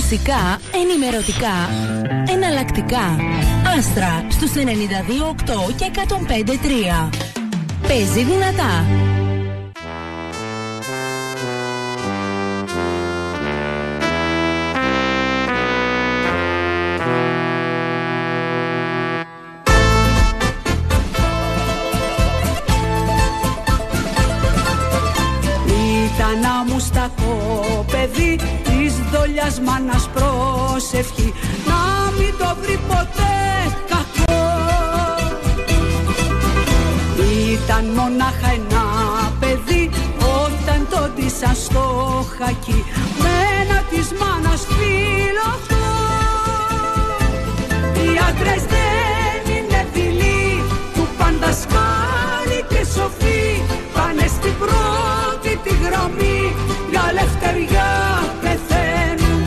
μουσικά, ενημερωτικά, εναλλακτικά. Άστρα στους 92,8 και 105,3. Παίζει δυνατά. Σταθώ παιδί της δολιάς μάνας, προσευχή να μην το βρει ποτέ κακό. Ήταν μονάχα ένα παιδί όταν το ντύσαν στο χακί με ένα της μάνας φιλοχτό. Οι άντρες δεν είναι δειλοί που πάντα σκάρι και σοφοί, πάνε στην πρώτη τη γραμμή, για ελευθεριά πεθαίνουν.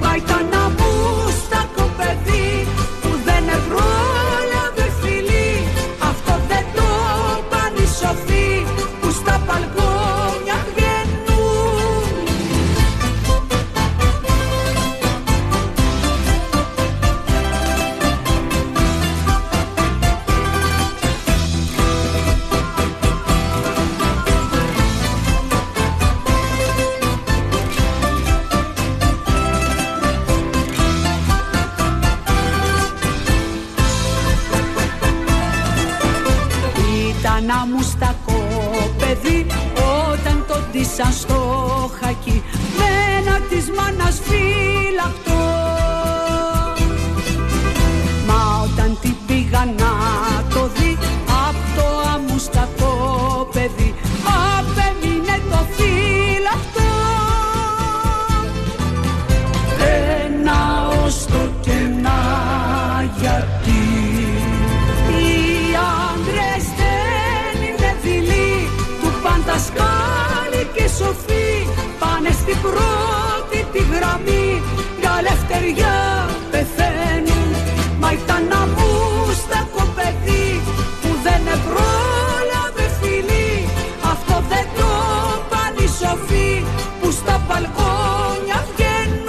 Μα ήταν αμούστακο παιδί που δεν πρόλαβε φιλί, αυτό δεν το πάνε οι σοφοί που στα μπαλκόνια βγαίνουν. Ένα μουστακό παιδί όταν το ντύσαν στο χακί με ένα της μάνας φύλακτο. Μα όταν την πήγαν να το δει απ' το αμουστακό παιδί, απέμεινε το φύλακτο. Ένα όστο και ένα γιατί. Σκάλι και σοφοί πάνε στην πρώτη τη γραμμή, για ελευθεριά πεθαίνουν. Μα ήταν αμούστακο παιδί που δεν πρόλαβε φιλί, αυτό δεν το πάνε οι σοφοί που στα μπαλκόνια βγαίνουν.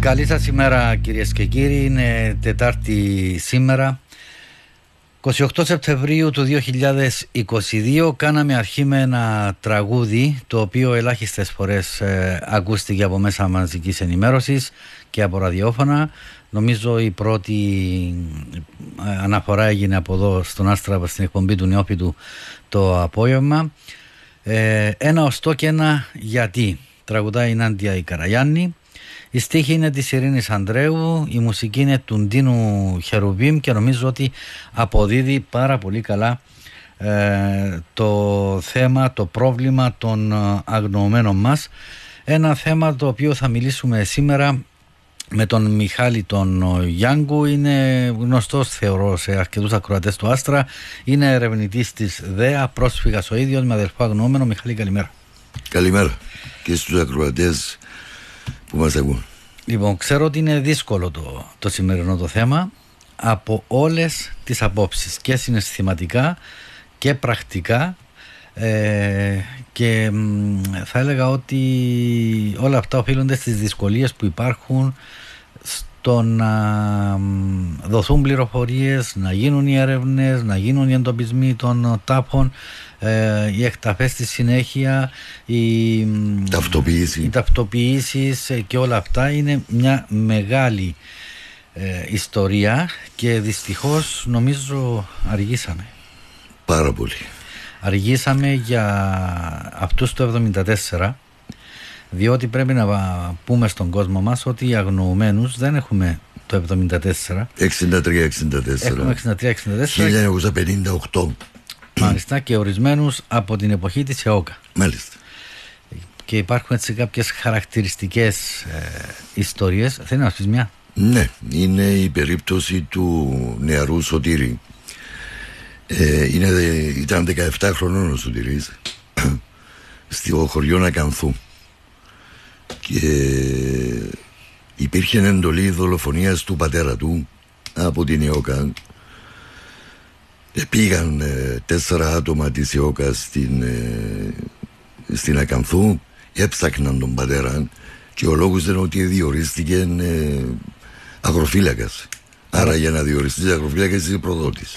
Καλή σας ημέρα κυρίες και κύριοι, είναι Τετάρτη σήμερα, 28 Σεπτεμβρίου του 2022. Κάναμε αρχή με ένα τραγούδι το οποίο ελάχιστες φορές ακούστηκε από μέσα μαζικής ενημέρωσης και από ραδιόφωνα. Νομίζω η πρώτη αναφορά έγινε από εδώ στον Άστρα, στην εκπομπή του Νεόφυτου το απόγευμα. Ένα οστό και ένα γιατί, τραγουδάει η Νάντια Καραγιάννη. Η στίχη είναι της Ειρήνης Ανδρέου, η μουσική είναι του Ντίνου Χερουβίμ και νομίζω ότι αποδίδει πάρα πολύ καλά το θέμα, το πρόβλημα των αγνοωμένων μας. Ένα θέμα το οποίο θα μιλήσουμε σήμερα με τον Μιχάλη τον Γιάγκου, είναι γνωστός θεωρώ σε αρκετούς ακροατές του Άστρα, είναι ερευνητής της ΔΕΑ, πρόσφυγας ο ίδιος με αδελφό αγνοωμένο. Μιχάλη, καλημέρα. Καλημέρα και στους ακροατές που μας ακούν. Λοιπόν, ξέρω ότι είναι δύσκολο το σημερινό το θέμα από όλες τις απόψεις, και συναισθηματικά και πρακτικά, και θα έλεγα ότι όλα αυτά οφείλονται στις δυσκολίες που υπάρχουν στο να δοθούν πληροφορίες, να γίνουν οι έρευνες, να γίνουν οι εντοπισμοί των τάφων, οι εκταφές στη συνέχεια, οι ταυτοποιήσεις και όλα αυτά. Είναι μια μεγάλη ιστορία και δυστυχώς νομίζω αργήσαμε. Πάρα πολύ. Αργήσαμε για αυτούς το 1974, διότι πρέπει να πούμε στον κόσμο μας ότι οι αγνοωμένους δεν έχουμε το 1974. 63-64. Έχουμε 63-64. 1958. Μάλιστα, και ορισμένους από την εποχή της ΕΟΚΑ. Μάλιστα. Και υπάρχουν έτσι κάποιες χαρακτηριστικές ιστορίες. Θέλει να μας πεις μια? Ναι, είναι η περίπτωση του νεαρού Σωτήρη, Ήταν 17 χρονών ο Σωτήρης στο χωριό Ακανθού και υπήρχε εντολή δολοφονίας του πατέρα του από την ΕΟΚΑ. Πήγαν 4 άτομα της ΕΟΚΑ στην Ακανθού, έψαχναν τον πατέρα και ο λόγος ήταν ότι διορίστηκε αγροφύλακας. Άρα για να διοριστείς αγροφύλακας είσαι προδότης.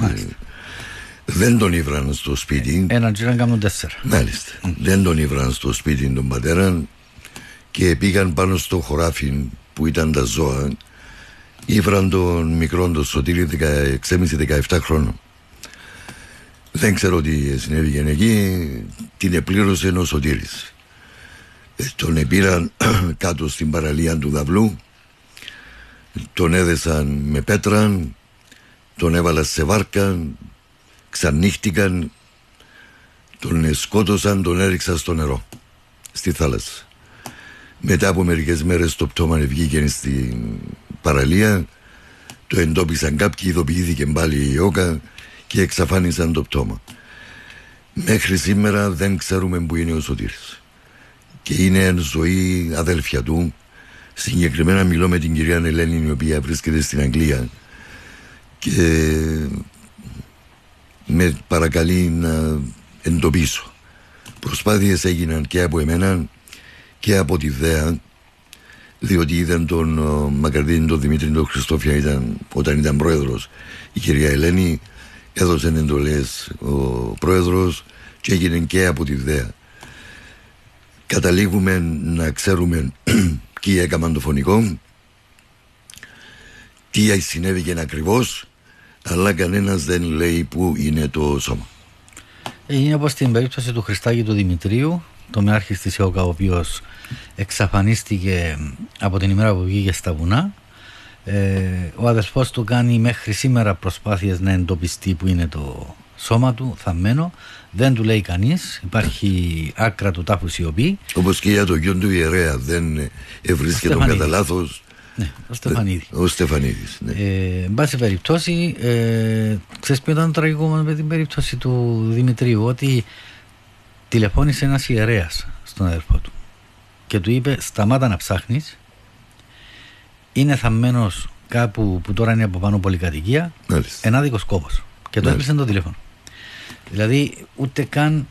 Δεν τον ήβραν στο σπίτι. Έναν γύρω να κάνουν 4. Μάλιστα. Δεν τον ήβραν στο σπίτι τον πατέρα και πήγαν πάνω στο χωράφι που ήταν τα ζώα. Ήβραν τον μικρόν τον Σωτήρη 16,5-17 χρόνων. Δεν ξέρω τι συνέβη εκεί. Την επλήρωσε ο Σωτήρης. Τον επήραν κάτω στην παραλία του Δαυλού. Τον έδεσαν με πέτρα. Τον έβαλαν σε βάρκα. Ξανύχτηκαν, τον σκότωσαν, τον έριξαν στο νερό, στη θάλασσα. Μετά από μερικές μέρες το πτώμα βγήκε στην παραλία, το εντόπισαν κάποιοι, ειδοποιήθηκε πάλι η ΟΚΑ και εξαφάνισαν το πτώμα. Μέχρι σήμερα δεν ξέρουμε που είναι ο Σωτήρης. Και είναι εν ζωή αδέλφια του. Συγκεκριμένα μιλώ με την κυρία Ελένη, η οποία βρίσκεται στην Αγγλία και με παρακαλεί να εντοπίσω. Προσπάθειες έγιναν και από εμένα και από τη ΔΕΑ, διότι είδαν τον Μακαρδίνη, τον Δημήτρη, τον Χριστόφια, όταν ήταν πρόεδρος η κυρία Ελένη, έδωσε εντολές ο πρόεδρος και έγινε και από τη ΔΕΑ. Καταλήγουμε να ξέρουμε τι έκαναν το φωνικό, τι συνέβηκε ακριβώς, αλλά κανένας δεν λέει πού είναι το σώμα. Είναι όπως στην περίπτωση του Χριστάκη του Δημητρίου, το μεάρχης της ΕΟΚΑ, ο οποίος εξαφανίστηκε από την ημέρα που βγήκε στα βουνά. Ο αδελφός του κάνει μέχρι σήμερα προσπάθειες να εντοπιστεί που είναι το σώμα του θαμμένο. Δεν του λέει κανείς. Υπάρχει άκρα του τάφου σιωπή. Όπως και για το γιο του ιερέα δεν βρίσκεται τον κατά λάθος. Ναι, ο Στεφανίδη. Ο Στεφανίδης, ναι. Εν πάση περιπτώσει, ξέρεις ποιο ήταν το τραγικό με την περίπτωση του Δημητρίου? Ότι τηλεφώνησε ένας ιερέας στον αδερφό του και του είπε: σταμάτα να ψάχνεις, είναι θαμμένος κάπου που τώρα είναι από πάνω πολυκατοικία, ενάδικος κόπος. Και του έπλησε το τηλέφωνο. Δηλαδή ούτε καν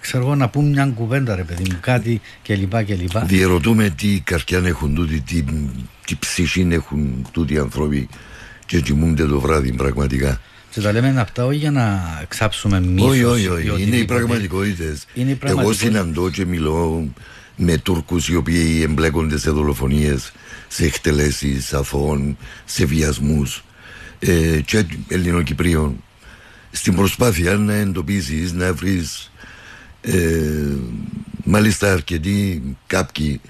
ξέρω εγώ να πούμε μια κουβέντα, ρε παιδί μου, κάτι κλπ. Διερωτούμε τι καρκιά έχουν τούτοι, τι ψυχή έχουν τούτοι οι άνθρωποι και κοιμούνται το βράδυ πραγματικά. Και τα λέμε αυτά όχι για να ξάψουμε μίσος. Όχι, είναι οι πραγματικότητες. Εγώ συναντώ και μιλώ με Τούρκους οι οποίοι εμπλέκονται σε δολοφονίες, σε εκτελέσεις αθώων, σε βιασμούς, και Ελληνοκυπρίων, στην προσπάθεια να εντοπίσεις, να βρεις. Μάλιστα αρκετοί, κάποιοι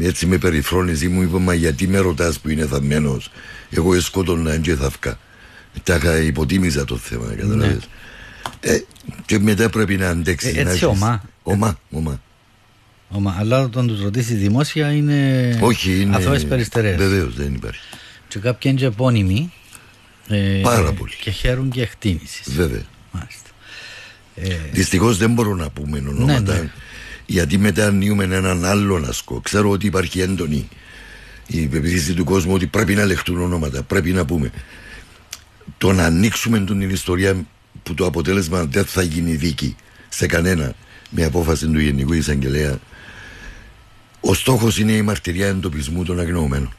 έτσι με περιφρόνηση μου είπα: μα γιατί με ρωτάς που είναι θαμμένος? Εγώ εσκότωνα και θαύκα. Τα υποτίμησα το θέμα, καταλάβες. Και μετά πρέπει να αντέξεις. Έτσι ομά. Αλλά όταν τους ρωτήσεις δημόσια είναι, είναι αθώες περιστερές. Βεβαίως δεν υπάρχει. Και κάποιοι είναι και επώνυμοι, πάρα πολύ, και χαίρουν και εκτίμησης. Βέβαια. Μάλιστα. Δυστυχώς δεν μπορώ να πούμε ονόματα, γιατί μετά ανοίγουμε έναν άλλον ασκό. Ξέρω ότι υπάρχει έντονη η πεποίθηση του κόσμου ότι πρέπει να λεχτούν ονόματα, πρέπει να πούμε. Το να ανοίξουμε την ιστορία που το αποτέλεσμα δεν θα γίνει δίκη σε κανένα με απόφαση του Γενικού Εισαγγελέα. Ο στόχος είναι η μαρτυρία εντοπισμού των αγνοωμένων,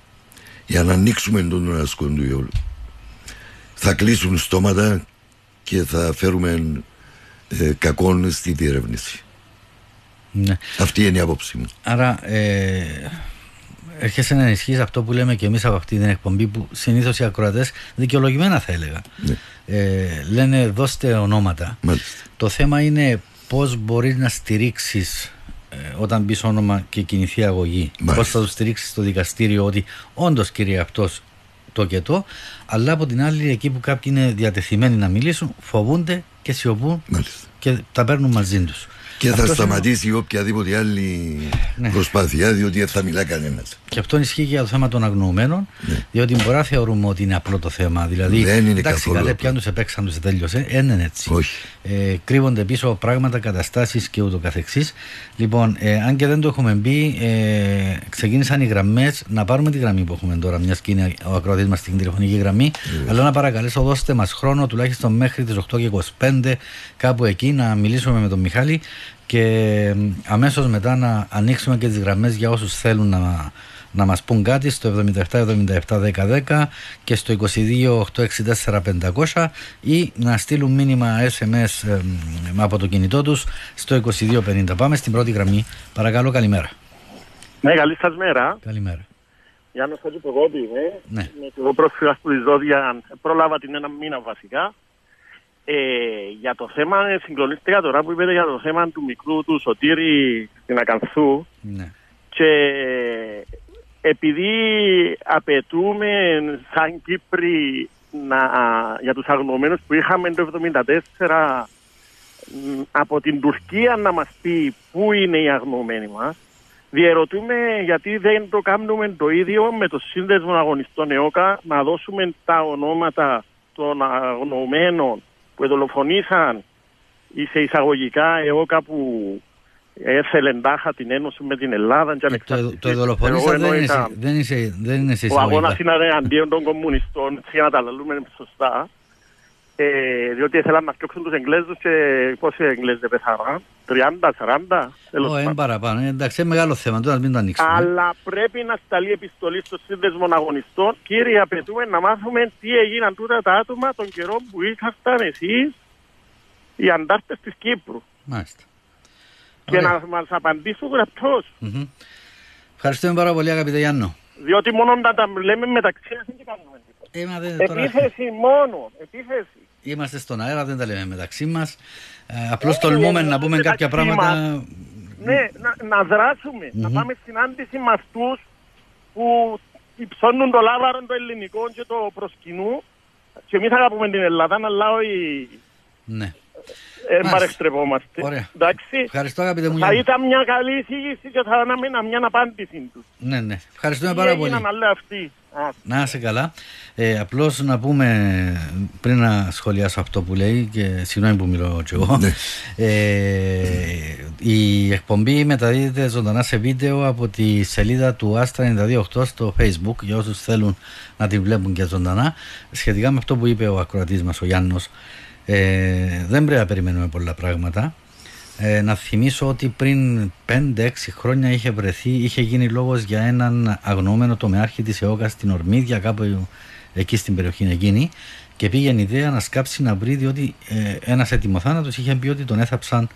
για να ανοίξουμε τον ασκό του Ιόλου. Θα κλείσουν στόματα και θα φέρουμε κακόν στη διερεύνηση. Ναι. Αυτή είναι η άποψή μου. Άρα έρχεσαι να ενισχύεις αυτό που λέμε και εμείς από αυτή την εκπομπή, που συνήθως οι ακροατές δικαιολογημένα θα έλεγα λένε: δώστε ονόματα. Μάλιστα. Το θέμα είναι πώς μπορείς να στηρίξεις όταν πεις όνομα και κινηθεί αγωγή. Μάλιστα. Πώς θα το στηρίξεις στο δικαστήριο ότι όντως κύριε αυτός το και το, αλλά από την άλλη εκεί που κάποιοι είναι διατεθειμένοι να μιλήσουν φοβούνται και σιωπούν. Μάλιστα. Και τα παίρνουν μαζί τους. Και αυτό θα σταματήσει είναι... οποιαδήποτε άλλη ναι. προσπάθεια, διότι δεν θα μιλά κανένας. Και αυτό ισχύει και για το θέμα των αγνοωμένων, ναι. διότι μπορεί να θεωρούμε ότι είναι απλό το θέμα. Δηλαδή, δεν είναι εντάξει, καλέ πιάνου επέξαν του, τέλειωσε. Είναι έτσι. Κρύβονται πίσω πράγματα, καταστάσεις και ούτω καθεξής. Λοιπόν, αν και δεν το έχουμε μπει, ξεκίνησαν οι γραμμές. Να πάρουμε τη γραμμή που έχουμε τώρα, μια και είναι ο ακροατής μας στην τηλεφωνική γραμμή. Αλλά να παρακαλέσω, δώστε μας χρόνο τουλάχιστον μέχρι τις 8:25 κάπου εκεί να μιλήσουμε με τον Μιχάλη. Και αμέσως μετά να ανοίξουμε και τις γραμμές για όσους θέλουν να μας πούν κάτι στο 77-77-10-10 και στο 22-864-500 ή να στείλουν μήνυμα SMS από το κινητό τους στο 22-50. Πάμε στην πρώτη γραμμή. Παρακαλώ, καλημέρα. Ναι, καλή σας μέρα. Καλημέρα. Γιάννος Χατζηπογότη είμαι. Ναι. Εγώ πρόσφυγα στη Ζώδια, πρόλαβα την ένα μήνα βασικά. Για το θέμα, συγκλονίστηκα τώρα που είπατε για το θέμα του μικρού του Σωτήρη στην Ακανθού. Ναι. Και επειδή απαιτούμε σαν Κύπροι για τους αγνωμένους που είχαμε το 1974 από την Τουρκία να μας πει πού είναι οι αγνωμένοι μας, διερωτούμε γιατί δεν το κάνουμε το ίδιο με το σύνδεσμο αγωνιστών ΕΟΚΑ, να δώσουμε τα ονόματα των αγνωμένων που δολοφονήσαν σε εισαγωγικά ΕΟΚΑ που έθελε τάχα την ένωση με την Ελλάδα. Το δολοφονήσαν δεν είναι σε εισαγωγικά. Ο αγώνας είναι αντίον των κομμουνιστών, για να τα λαλούμε σωστά, διότι ήθελαν να φτιάξουν τους Εγγλέζους και πόσοι Εγγλέζοι δεν πεθάναν, 30-40. Παραπάνω, εντάξει, μεγάλο θέμα, τώρα μην το ανοίξουμε. Αλλά πρέπει να σταλεί επιστολή στο σύνδεσμο αγωνιστών. Κύριε, απαιτούμε να μάθουμε τι έγιναν τούτα τα άτομα τον καιρό που ήσασταν εσείς οι αντάρτες της Κύπρου. Μάλιστα. Και ωραία. Να μας απαντήσουν γραπτώς. Ευχαριστούμε πάρα πολύ, αγαπητέ Γιάννο. Διότι μόνο να τα λέμε μεταξύ μας δεν κάνουμε τίποτα. Επίθεση μόνο, επίθεση. Είμαστε στον αέρα, δεν τα λέμε μεταξύ μας. Απλώς τολμούμε να πούμε κάποια πράγματα. Ναι, να δράσουμε, να πάμε συνάντηση με αυτούς που υψώνουν το λάβαρο των ελληνικών και το προσκυνού. Και εμείς αγαπούμε την Ελλάδα, αλλά όχι. Ναι. Παρεκτρεπόμαστε. Ωραία. Ευχαριστώ, αγαπητέ μου. Θα ήταν μια καλή εισήγηση και θα αναμείνα μια απάντηση του. Ναι, ναι. Ευχαριστούμε πάρα πολύ. Να είσαι καλά. Απλώς να πούμε πριν να σχολιάσω αυτό που λέει, και συγγνώμη που μιλώ και εγώ. Η εκπομπή μεταδίδεται ζωντανά σε βίντεο από τη σελίδα του Άστρα 928 στο Facebook, για όσους θέλουν να την βλέπουν και ζωντανά. Σχετικά με αυτό που είπε ο ακροατής μας, ο Γιάννος, δεν πρέπει να περιμένουμε πολλά πράγματα. Να θυμίσω ότι πριν 5-6 χρόνια είχε γίνει λόγος για έναν αγνοούμενο τομεάρχη της ΕΟΚΑ στην Ορμίδια, κάπου εκεί στην περιοχή εκείνη, και πήγαινε η ΔΕΑ να σκάψει να βρει, διότι ένας ετοιμοθάνατος είχε πει ότι τον έθαψαν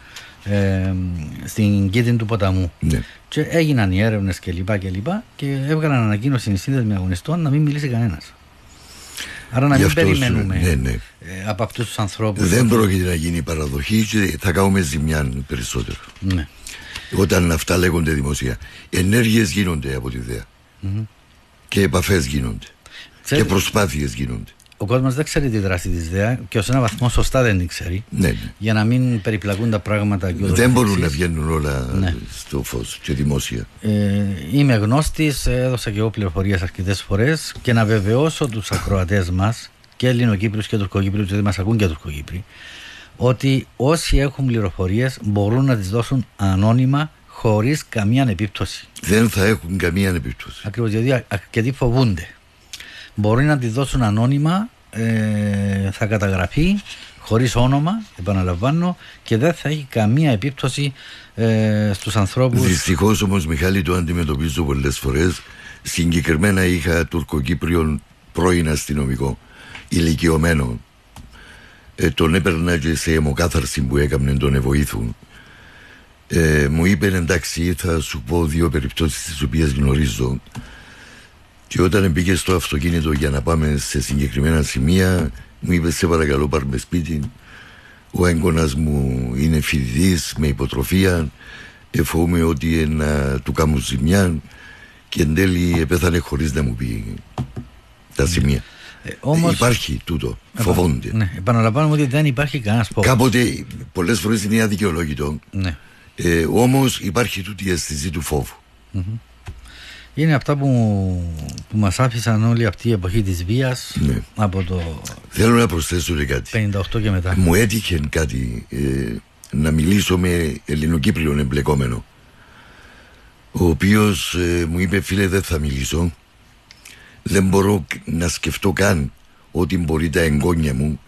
στην κήτη του ποταμού. Ναι. Και έγιναν οι έρευνες κλπ. Και έβγαλαν ανακοίνωση οι σύνδεσμοι αγωνιστών να μην μιλήσει κανένας. Άρα να μην περιμένουμε από αυτούς τους ανθρώπους. Δεν πρόκειται να γίνει παραδοχή και θα κάνουμε ζημιά περισσότερο. Ναι. Όταν αυτά λέγονται δημοσία. Ενέργειες γίνονται από τη ΔΕΑ. Και επαφές γίνονται. Ξέρετε, και προσπάθειες γίνονται. Ο κόσμος δεν ξέρει τη δράση της ΔΕΑ και ως έναν βαθμό σωστά δεν την ξέρει. Ναι, ναι. Για να μην περιπλακούν τα πράγματα. Δεν μπορούν να βγαίνουν όλα στο φως και δημόσια. Είμαι γνώστης, έδωσα και εγώ πληροφορίες αρκετές φορές και να βεβαιώσω τους ακροατές μας και Ελληνοκύπριους και Τουρκοκύπριους, γιατί μας ακούν και Τουρκοκύπριοι, ότι όσοι έχουν πληροφορίες μπορούν να τις δώσουν ανώνυμα, χωρίς καμία ανεπίπτωση. Δεν θα έχουν καμία ανεπίπτωση. Ακριβώς, γιατί αρκετοί φοβούνται. Μπορεί να τη δώσουν ανώνυμα, θα καταγραφεί χωρίς όνομα, επαναλαμβάνω, και δεν θα έχει καμία επίπτωση στους ανθρώπους. Δυστυχώς όμως, Μιχάλη, το αντιμετωπίζω πολλές φορές. Συγκεκριμένα είχα Τουρκοκύπριον πρώην αστυνομικό, ηλικιωμένο. Τον έπαιρνα και σε αιμοκάθαρση που έκαμνε, τον εβοήθουν. Μου είπε, εντάξει, θα σου πω δύο περιπτώσεις τις οποίες γνωρίζω. Και όταν μπήκε στο αυτοκίνητο για να πάμε σε συγκεκριμένα σημεία, μου είπε: σε παρακαλώ, πάρμε σπίτι. Ο έγκονας μου είναι φοιτητής με υποτροφία. Φοβούμαι ότι να του κάνω ζημιά. Και εν τέλει, πέθανε χωρίς να μου πει τα σημεία. Όμως... Υπάρχει τούτο. Φοβούνται. Ναι, επαναλαμβάνομαι ότι δεν υπάρχει κανένας φόβος. Κάποτε πολλές φορές είναι αδικαιολόγητο. Ναι. Όμως υπάρχει τούτη η αισθησή του φόβου. Mm-hmm. Είναι αυτά που μας άφησαν όλη αυτή η εποχή της βίας. Ναι. Από το... Θέλω να προσθέσω κάτι. 58 και μετά. Μου έτυχε κάτι να μιλήσω με Ελληνοκύπριον εμπλεκόμενο, ο οποίος μου είπε, φίλε, δεν θα μιλήσω. Δεν μπορώ να σκεφτώ καν ότι μπορεί τα εγγόνια μου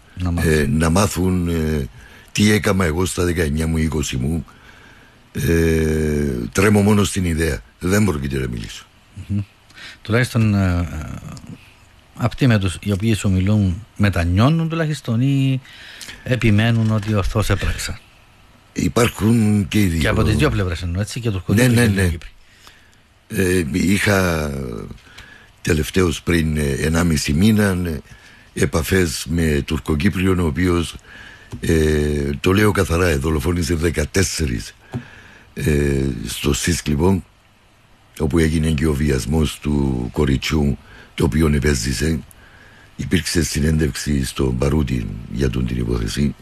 να μάθουν τι έκανα εγώ στα 19 μου, 20 μου. Τρέμω μόνο στην ιδέα. Δεν πρόκειται να μιλήσω. Mm-hmm. Τουλάχιστον αυτοί με τους οι οποίοι σου μιλούν μετανιώνουν τουλάχιστον ή επιμένουν ότι ορθώς έπραξαν. Υπάρχουν και οι δύο. Και από τις δύο πλευρές εννοώ, έτσι, και τουρκοκύπριοι. Ναι, ναι, ναι. Είχα τελευταίως πριν 1,5 μήνα επαφές με τουρκοκύπριον, ο οποίος το λέω καθαρά, δολοφόνησε 14 στο Σύσκλιβο, όπου έγινε και ο βιασμός του κοριτσιού, το οποίο επέζησε. Υπήρξε συνέντευξη στον Παρούτη για την υπόθεση.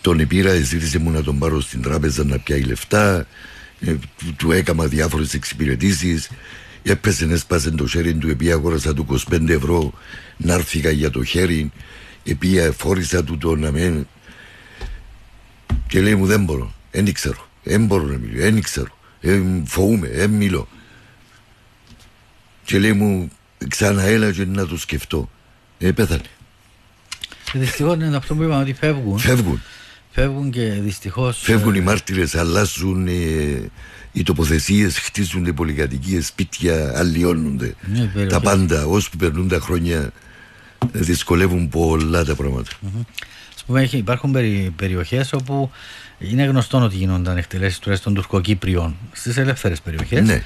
Τον πήρα, ζήτησε μου να τον πάρω στην τράπεζα να πιάει λεφτά, του έκανα διάφορες εξυπηρετήσεις, έπεσε, έσπασε το χέρι του, επειδή αγόρασα του 25 ευρώ, να έρθηκα για το χέρι, επειδή φόρησα του το να με... Και λέει μου, δεν μπορώ, δεν ξέρω, δεν μπορώ να μιλήσω, δεν ξέρω, φοβούμαι, δεν μιλώ. Και λέει μου, ξαναέλα και να το σκεφτώ. Πέθανε. Δυστυχώς είναι αυτό που είπαμε, ότι φεύγουν. Φεύγουν και δυστυχώς. Φεύγουν οι μάρτυρες, αλλάζουν οι τοποθεσίες, χτίζονται πολυκατοικίες, σπίτια, αλλοιώνονται. Ναι, τα πάντα, ώσπου περνούν τα χρόνια, δυσκολεύουν πολλά τα πράγματα. Ας πούμε, υπάρχουν περιοχές όπου είναι γνωστό ότι γίνονταν εκτελέσεις τουλάχιστον τουρκοκύπριων στις ελεύθερες περιοχές. Ναι.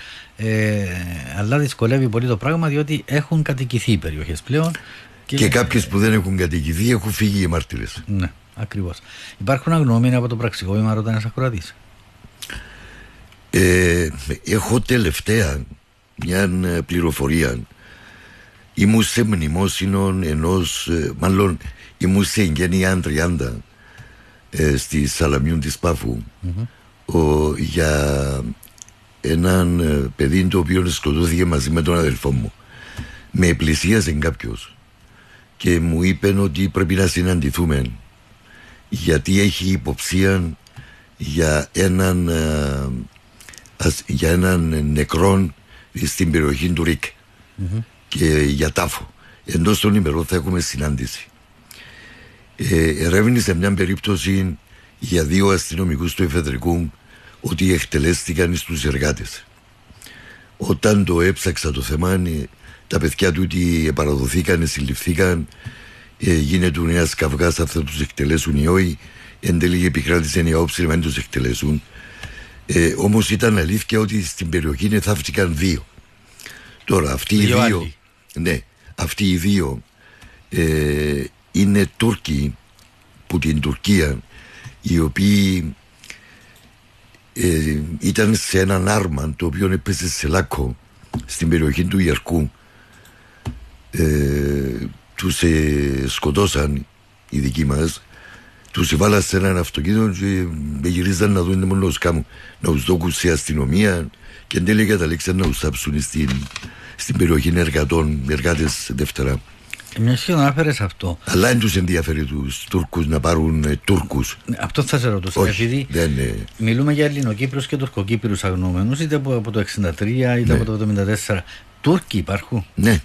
Αλλά δυσκολεύει πολύ το πράγμα, διότι έχουν κατοικηθεί οι περιοχές πλέον. Και κάποιες που δεν έχουν κατοικηθεί έχουν φύγει οι μάρτυρες. Ναι. Ακριβώς. Υπάρχουν αγνοούμενοι από το πραξικόπημα, ρωτάνε ένας ακροατής. Έχω τελευταία μια πληροφορία. Ήμουν σε μνημόσυνο ενός, μάλλον ήμουν σε εγγένεια 30 στη Σαλαμιούν της Πάφου, mm-hmm. Για έναν παιδί το οποίο σκοτώθηκε μαζί με τον αδελφό μου. Με πλησίασε κάποιος και μου είπε ότι πρέπει να συναντηθούμε, γιατί έχει υποψία για έναν νεκρόν στην περιοχή του Ρίκ, mm-hmm. και για τάφο. Εντός των ημερών θα έχουμε συνάντηση. Ερεύνησε μια περίπτωση για 2 αστυνομικούς του εφεδρικού ότι εκτελέστηκαν στους εργάτες. Όταν το έψαξα το θέμα, τα παιδιά του ότι παραδοθήκαν, συλληφθήκαν, γίνεται ένας καυγάς αν θα τους εκτελέσουν ή όχι. Εν τέλει επικράτησε η όψη να μην τους εκτελέσουν. Όμως ήταν αλήθεια ότι στην περιοχή θαύτηκαν 2. Τώρα αυτοί οι δύο, ναι, αυτοί οι δύο είναι Τούρκοι που την Τουρκία, οι οποίοι ήταν σε έναν άρμα το οποίο έπεσε σε Λάκκο, στην περιοχή του Ιερκού. Τους σκοτώσαν οι δικοί μας, τους βάλαν σε έναν αυτοκίνητο και γυρίζαν να δουν μόνο τους κάμουν, να τους δώκουν σε αστυνομία, και εν τέλει καταλήξαν να τους θάψουν στην περιοχή εργατών, εργάτες Δευτέρα. Μια σχεδόν άφερες αυτό. Αλλά δεν τους ενδιαφέρει τους Τούρκους να πάρουν Τούρκους. Αυτό θα σε ρωτούσα. Όχι, επειδή μιλούμε για Ελληνοκύπριους και Τουρκοκύπριους αγνοούμενους, είτε από το 1963 είτε από το 1974. Τούρκοι υπάρχουν. Ναι.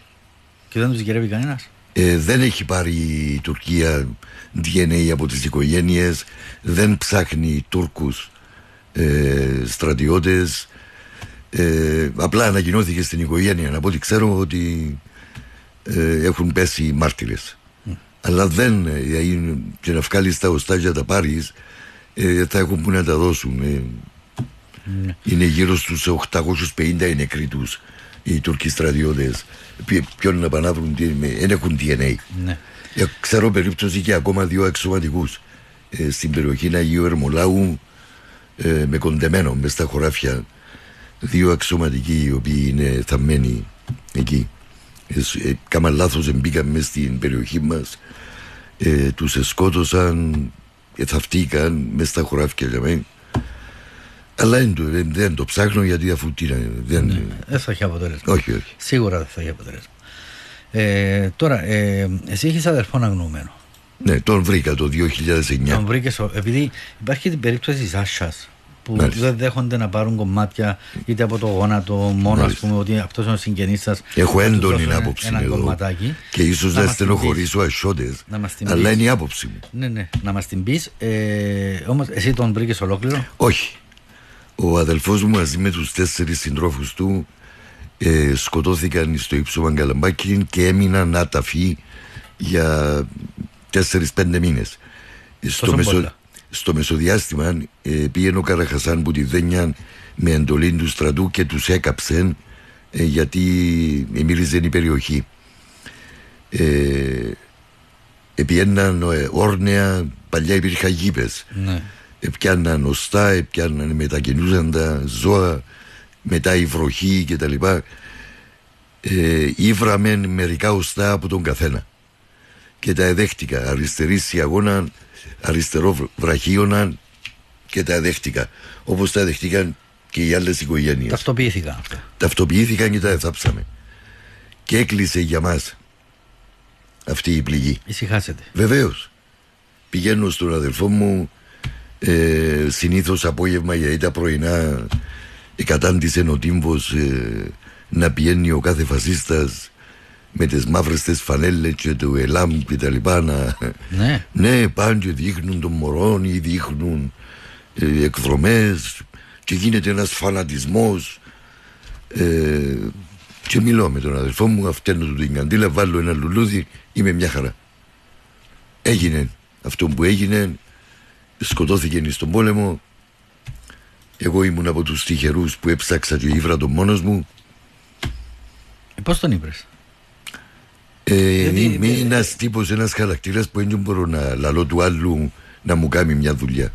Και δεν τους γυρεύει κανένας. Δεν έχει πάρει η Τουρκία DNA από τις οικογένειες, δεν ψάχνει Τούρκους στρατιώτες. Απλά ανακοινώθηκε στην οικογένεια, από ό,τι ξέρω, ότι έχουν πέσει μάρτυρες. Mm. Αλλά δεν, και να βγάλεις τα οστάκια τα πάρεις, θα έχουν που να τα δώσουν. Είναι γύρω στους 850 οι νεκροί τους, οι Τούρκοι στρατιώτες. Ποιον να πανάβρουν, δεν έχουν DNA. Ναι. Ξέρω περίπτωση και ακόμα 2 αξιωματικούς στην περιοχή Αγίου Ερμολάου, με κοντεμένο μες στα χωράφια. 2 αξιωματικοί οι οποίοι είναι θαμμένοι εκεί. Κάμα λάθος, μπήκαμε στην περιοχή μας, τους εσκότωσαν, εθαυτήκαν μέσα στα χωράφια για μένα. Αλλά δεν το ψάχνω, γιατί αφού δεν θα έχει αποτέλεσμα. Όχι, όχι. Σίγουρα δεν θα έχει αποτέλεσμα. Τώρα, εσύ έχεις αδερφόν αγνοούμενο. Ναι, τον βρήκα το 2009. Τον βρήκες, επειδή υπάρχει την περίπτωση της Άσσας που μάλιστα δεν δέχονται να πάρουν κομμάτια είτε από το γόνατο μόνο, ας πούμε, ότι αυτός είναι ο συγγενής σας. Έχω έντονη άποψη εδώ κομματάκι. Και ίσως να στενοχωρήσω ασσώτες, αλλά είναι η άποψη μου. Ναι, ναι, να μας την πεις. Όμως εσύ τον βρήκες ολόκληρο? Όχι. Ο αδελφός μου μαζί με τους 4 συντρόφους του σκοτώθηκαν στο ύψο Μαγκαλαμπάκι και έμειναν άταφοι για 4-5 μήνες. Στο μεσοδιάστημα πήγαινε ο Καραχασάν που τη δένιαν με εντολή του στρατού και τους έκαψαν, γιατί μύριζε η περιοχή. Επιέναν όρνεα, παλιά υπήρχαν γήπες. Ναι. Πιάνναν οστά, μετακινούσαν τα ζώα, μετά η βροχή κτλ. Ήβραμεν μερικά οστά από τον καθένα και τα εδέχτηκα. Αριστερή σιαγώνα, αριστερό βραχίωνα, και τα εδέχτηκα. Όπως τα εδέχτηκαν και οι άλλες οικογένειες. Ταυτοποιήθηκαν. Ταυτοποιήθηκαν και τα εθάψαμε. Και έκλεισε για μας αυτή η πληγή. Ησυχάσετε. Βεβαίως. Πηγαίνω στον αδελφό μου. Συνήθως απόγευμα για τα πρωινά εκατάντησε ο τύμβος να πηγαίνει ο κάθε φασίστας με τις μαύρες τις φανέλες και το ΕΛΑΜ και τα λοιπά να... Ναι, ναι, πάνε και δείχνουν τον μωρόν ή δείχνουν εκδρομές και γίνεται ένας φανατισμός. Και μιλώ με τον αδελφό μου, αυταίνω του την καντήλα, βάλω ένα λουλούδι, είμαι μια χαρά. Έγινε αυτό που έγινε. Σκοτώθηκε στον πόλεμο. Εγώ ήμουν από τους τυχερούς που έψαξα και ήβρα τον μόνος μου. Πώς τον ύβρες? Είμαι ένας τύπος, ένας χαρακτήρας που δεν μπορώ να λαλώ του άλλου να μου κάνει μια δουλειά.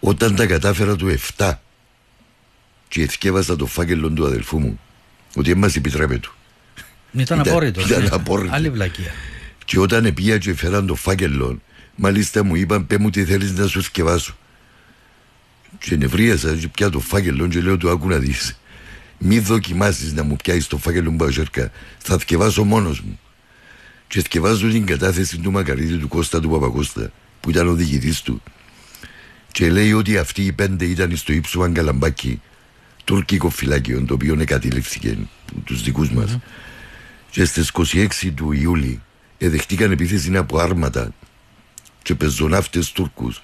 Όταν τα κατάφερα το 7 και εθκεύασα το φάκελο του αδελφού μου, ότι εμάς επιτρέπε του. Ήταν απόρριτο. Άλλη βλακία. Και όταν πήγα και έφεραν το φάκελο, μάλιστα μου είπαν, πέ μου τι θέλεις να σου θκευάσω. Και νευρίασα και πια το φάκελο και λέω του, άκου να δεις, μη δοκιμάσεις να μου πιάσεις το φάκελο μπαζέρκα, θα θκευάσω μόνος μου. Και θκευάζω την κατάθεση του Μακαρίδη, του Κώστα, του Παπακώστα, που ήταν ο διοικητής του, και λέει ότι αυτοί οι 5 ήταν στο ύψο Μαγκαλαμπάκι, τουρκικό φυλάκιο, το οποίο εκατηλήφθηκε τους δικούς μας. Και στις 26 του Ιούλη εδεχτήκαν επίθεση από άρματα και πεζοναύτες Τούρκους.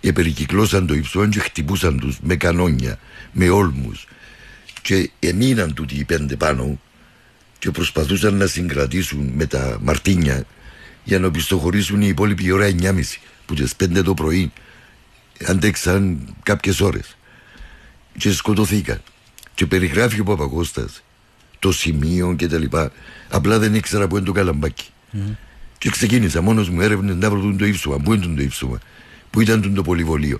Επερικυκλώσαν το ύψο και χτυπούσαν τους με κανόνια, με όλμους, και εμείναν τούτοι οι 5 πάνω και προσπαθούσαν να συγκρατήσουν με τα μαρτίνια για να πιστοχωρήσουν οι υπόλοιποι ώρα 9.30 που τις 5 το πρωί αντέξαν κάποιες ώρες και σκοτωθήκαν. Και περιγράφει ο Παπακώστας το σημείο και τα λοιπά, απλά δεν ήξερα που είναι το Καλαμπάκι. Και ξεκίνησα μόνος μου έρευνες να βρω το ύψωμα. Πού ήταν το ύψωμα? Πού ήταν το πολυβολείο?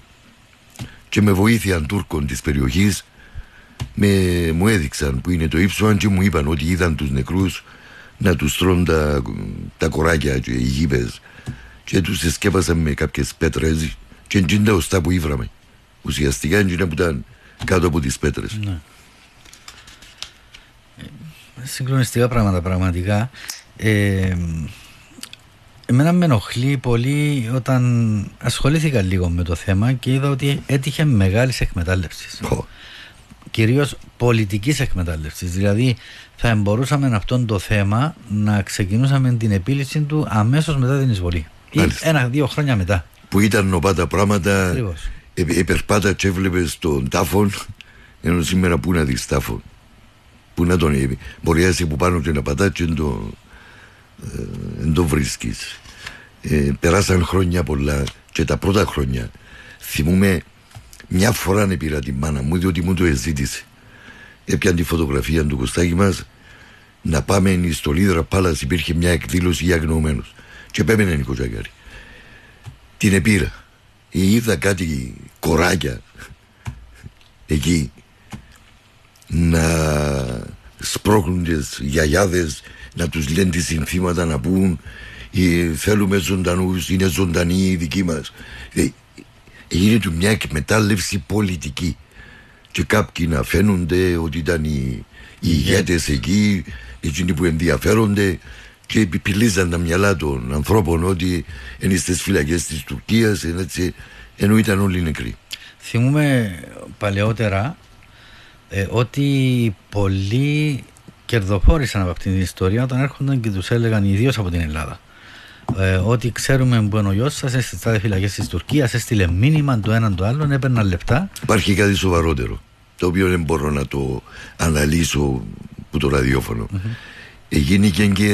Και με βοήθειαν Τούρκων της περιοχής μου έδειξαν που είναι το ύψωμα και μου είπαν ότι είδαν τους νεκρούς να τους τρώνε τα κοράκια και οι γήπες, και τους εσκέπασαν με κάποιες πέτρες και είναι τα οστά που ήβραμε. Ουσιαστικά είναι που ήταν κάτω από τις πέτρες. Ναι. Συγκλονιστικά πράγματα πραγματικά. Εμένα με ενοχλεί πολύ όταν ασχολήθηκα λίγο με το θέμα και είδα ότι έτυχε μεγάλης εκμετάλλευσης. Κυρίως πολιτικής εκμετάλλευσης. Δηλαδή θα μπορούσαμε αυτόν το θέμα να ξεκινούσαμε την επίλυση του αμέσως μετά την εισβολή. Μάλιστα. Ή 1-2 χρόνια μετά. Που ήταν οπά τα πράγματα, επερπάτα και έβλεπες τον τάφον, ενώ σήμερα που να δεις τάφον? Που να τον μποριάσει που πάνω και να πατάς και δεν το βρίσκεις. Περάσαν χρόνια πολλά και τα πρώτα χρόνια θυμούμε μια φορά να πήρα τη μάνα μου, διότι μου το εζήτησε. Έπιαν τη φωτογραφία του Κωστάκη μας να πάμε στο Λήδρα Πάλας, υπήρχε μια εκδήλωση για αγνοωμένους και πέμενε η Κοτσακάρη. Την επήρα, είδα κάτι κοράκια εκεί να σπρώχνουν τις γιαγιάδες να τους λένε τις συνθήματα, να πούν θέλουμε ζωντανούς, είναι ζωντανοί οι δικοί μας. Είναι του μια εκμετάλλευση πολιτική. Και κάποιοι να φαίνονται ότι ήταν οι ηγέτες εκεί, εκείνοι που ενδιαφέρονται, και επιπυλίζαν τα μυαλά των ανθρώπων ότι είναι στις φυλακές της Τουρκίας, ενώ ήταν όλοι νεκροί. Θυμούμε παλαιότερα ότι πολλοί κερδοφόρησαν από αυτήν την ιστορία όταν έρχονταν και τους έλεγαν, ιδίως από την Ελλάδα, ότι ξέρουμε που είναι ο γιος σας, στις τάδε φυλακές της Τουρκίας, έστειλε μήνυμα το έναν το άλλον, έπαιρναν λεπτά. Υπάρχει κάτι σοβαρότερο, το οποίο δεν μπορώ να το αναλύσω που το ραδιόφωνο. Εγίνηκε και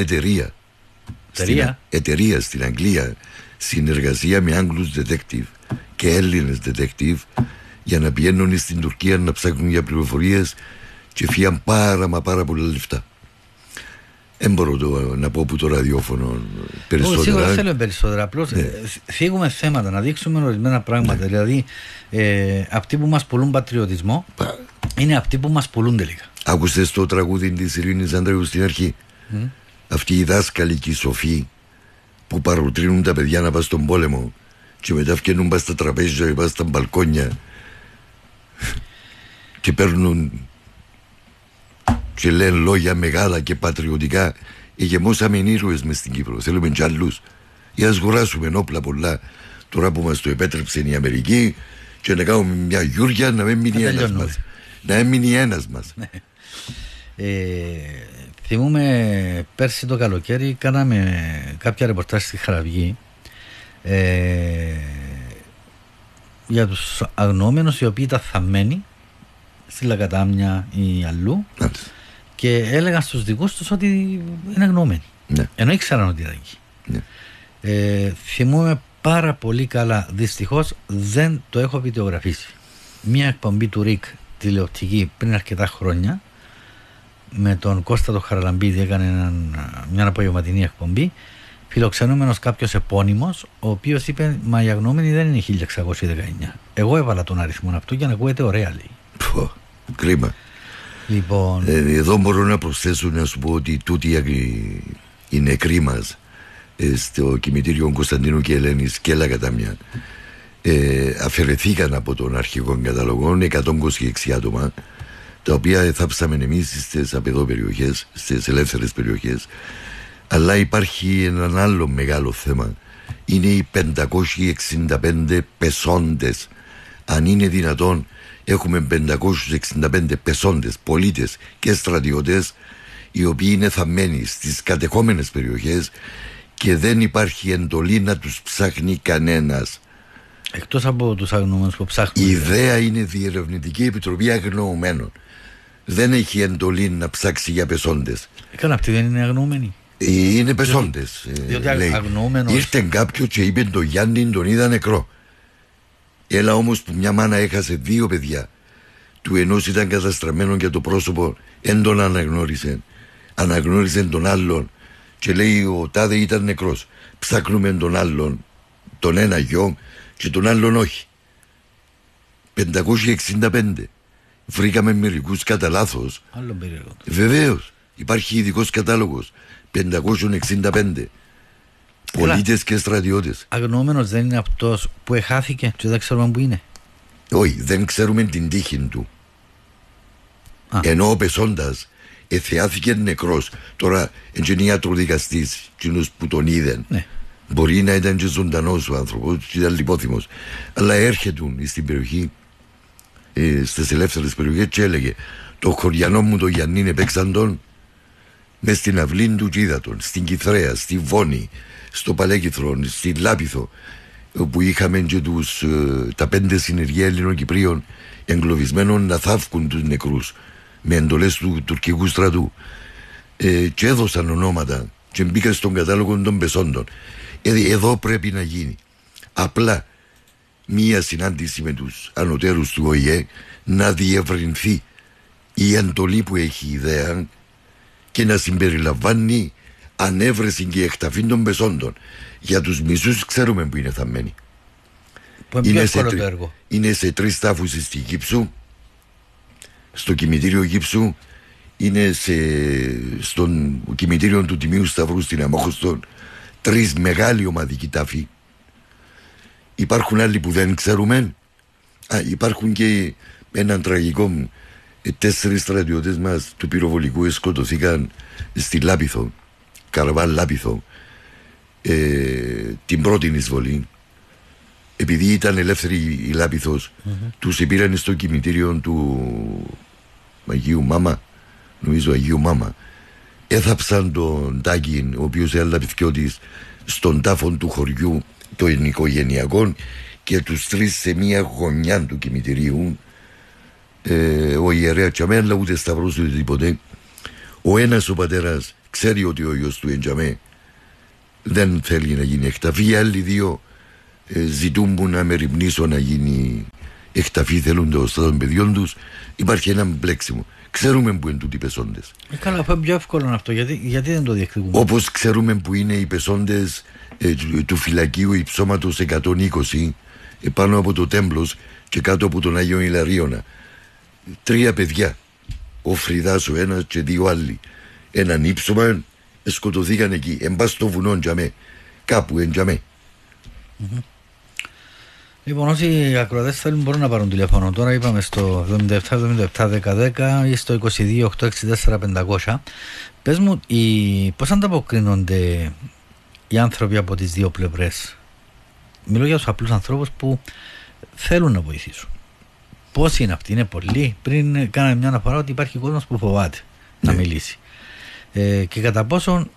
εταιρεία στην Αγγλία, συνεργασία με Άγγλους detective και Έλληνες detective, για να πηγαίνουν στην Τουρκία να ψάχνουν για πληροφορίες, και φύγαν πάρα πολλά λεφτά. Δεν μπορώ να πω που το ραδιόφωνο περισσότερα. Σίγουρα θέλουμε περισσότερα. Απλώς φύγουμε θέματα, να δείξουμε ορισμένα πράγματα. Δηλαδή, αυτοί που μας πουλούν πατριωτισμό είναι αυτοί που μας πουλούν τελικά. Άκουσες το τραγούδι της Ειρήνης Ανδρέου στην αρχή. Αυτοί οι δάσκαλοι και οι σοφοί που παροτρύνουν τα παιδιά να πας στον πόλεμο και μετά φκαινούν πας στα τραπέζια και πας στα μπαλκόνια και παίρνουν και λένε λόγια μεγάλα και πατριωτικά. Εγεμώσαμε ήρωες μες στην Κύπρο, θέλουμε κι άλλους. Για να αγοράσουμε όπλα πολλά τώρα που μας το επέτρεψε η Αμερική και να κάνουμε μια γιούρια να μην μείνει ένας μας. Θυμούμε πέρσι το καλοκαίρι κάναμε κάποια ρεπορτάζ στη Χαραυγή για τους αγνοούμενους οι οποίοι ήταν θαμμένοι στη Λακατάμια ή αλλού και έλεγαν στους δικούς τους ότι είναι αγνοούμενοι, ενώ ήξεραν ότι ήταν εκεί. Θυμούμε πάρα πολύ καλά, δυστυχώς δεν το έχω βιντεογραφήσει, μια εκπομπή του Ρίκ τηλεοπτική πριν αρκετά χρόνια με τον Κώστα τον Χαραλαμπίδη, έκανε μια απογευματινή εκπομπή, φιλοξενούμενος κάποιος επώνυμος, ο οποίος είπε «Μα οι αγνοούμενοι δεν είναι 1619. Εγώ έβαλα τον αριθμό αυτού για να ακούγεται ωραία», λέει. Πω, κρίμα. Λοιπόν, εδώ μπορώ να προσθέσω να σου πω ότι τούτοι οι νεκροί μας στο κημητήριο Κωνσταντίνου και Ελένης και Λακατάμια αφαιρεθήκαν από των αρχικών καταλογών 126 άτομα, τα οποία εθάψαμε εμείς στις απεδόπεριοχές, στις ελεύθερες περιοχές. Αλλά υπάρχει ένα άλλο μεγάλο θέμα, είναι οι 565 πεσόντες. Αν είναι δυνατόν έχουμε 565 πεσόντες, πολίτες και στρατιώτες, οι οποίοι είναι θαμμένοι στις κατεχόμενες περιοχές και δεν υπάρχει εντολή να τους ψάχνει κανένας. Εκτός από τους αγνοούμενους που ψάχνουν. Η ΔΕΑ είναι Διερευνητική Επιτροπή Αγνοούμενων. Δεν έχει εντολή να ψάξει για πεσόντες. Καλά, αυτοί δεν είναι αγνοούμενοι. Είναι πεσόντες. Διότι αγνοούμενος. Ήρθε κάποιο και είπε τον Γιάννη, τον είδα νεκρό. Έλα όμως που μια μάνα έχασε δύο παιδιά. Του ενός ήταν καταστραμμένο για το πρόσωπο, δεν τον αναγνώρισε. Αναγνώρισε τον άλλον και λέει ο τάδε ήταν νεκρός. Ψάχνουμε τον άλλον, τον ένα γιο, και τον άλλον όχι. 565. Βρήκαμε μερικούς κατά λάθος. Βεβαίως. Υπάρχει ειδικός κατάλογος. 565. Πολίτες και στρατιώτες. Αγνοούμενος δεν είναι αυτός που εχάθηκε και δεν ξέρουμε που είναι. Όχι, δεν ξέρουμε την τύχη του. Ενώ ο πεσόντας εθεάθηκε νεκρός. Τώρα είναι ιατροδικαστής, εκείνος που τον είδε. Μπορεί να ήταν και ζωντανός ο άνθρωπος και ήταν λιπόθυμος. Αλλά έρχεται στην περιοχή, στις ελεύθερες περιοχές, και έλεγε το χωριανό μου το Γιάννη παίξαν τον μες στην αυλή του και είδα τον, στην Κιθρέα, στη Βόνη, στο Παλέκυθρο, στη Λάπιθο, όπου είχαμε και τους, τα 5 συνεργεία Ελληνών Κυπρίων εγκλωβισμένων να θαύκουν τους νεκρούς με εντολές του τουρκικού στρατού, και έδωσαν ονόματα και μπήκαν στον κατάλογο των πεσόντων. Εδώ πρέπει να γίνει απλά μία συνάντηση με τους ανωτέρους του ΟΗΕ, να διευρυνθεί η εντολή που έχει η ΔΕΑ και να συμπεριλαμβάνει ανέβρεση και εκταφή των πεσόντων. Για τους μισούς ξέρουμε που είναι θαμμένοι. Είναι σε 3 τάφους στη Γύψου, στο κημητήριο Γύψου, είναι στον κημητήριο του Τιμίου Σταυρού στην Αμόχωστο τρεις μεγάλοι ομαδικοί τάφοι. Υπάρχουν άλλοι που δεν ξέρουμε. Υπάρχουν και έναν τραγικό. 4 στρατιώτες μας του πυροβολικού σκοτωθήκαν στη Λάπιθο, Καραβά Λάπιθο, την πρώτη εισβολή. Επειδή ήταν ελεύθερη η Λάπιθος, τους επήραν στο κημητήριο του Αγίου Μάμα, νομίζω Αγίου Μάμα. Έθαψαν τον Τάκιν, ο οποίος ήταν Λαπιθκιώτης, στον τάφο του χωριού των οικογενειακών και τους τρεις σε μία γωνιά του κημητηρίου. Ο ιερέα τσαμέ, αλλά ούτε σταυρός ούτε τίποτε. Ο ένας ο πατέρας ξέρει ότι ο γιος του εντζαμέ δεν θέλει να γίνει εκταφή. Οι άλλοι δύο ζητούν που να μεριμνήσω να γίνει εκταφή, θέλουν το στάδιο των παιδιών τους. Υπάρχει ένα μπλέξιμο. Ξέρουμε που είναι τούτοι οι πεσόντες. Καλά, πάει πιο εύκολο αυτό. Γιατί δεν το διεκδικούμε? Όπως ξέρουμε που είναι οι πεσόντες του φυλακίου υψώματος 120 επάνω από το Τέμπλος και κάτω από τον Άγιο Ιλαρίωνα. 3 παιδιά, ο Φρυδάς ο ένας και 2 άλλοι. Έναν ύψωμα σκοτωθήκαν εκεί, εμπά στο βουνό ντιαμέ, κάπου εντιαμέ. Λοιπόν, όσοι ακροατές θέλουν μπορούν να πάρουν τηλέφωνο. Τώρα είπαμε στο 77-77-10-10 ή στο 22-864-500. Πες μου, πώς ανταποκρίνονται οι άνθρωποι από τις δύο πλευρές? Μιλώ για τους απλούς ανθρώπους που θέλουν να βοηθήσουν. Πόσοι είναι αυτοί? Είναι πολλοί. Πριν κάναμε μια αναφορά ότι υπάρχει κόσμος που φοβάται να μιλήσει. Και κατά πόσον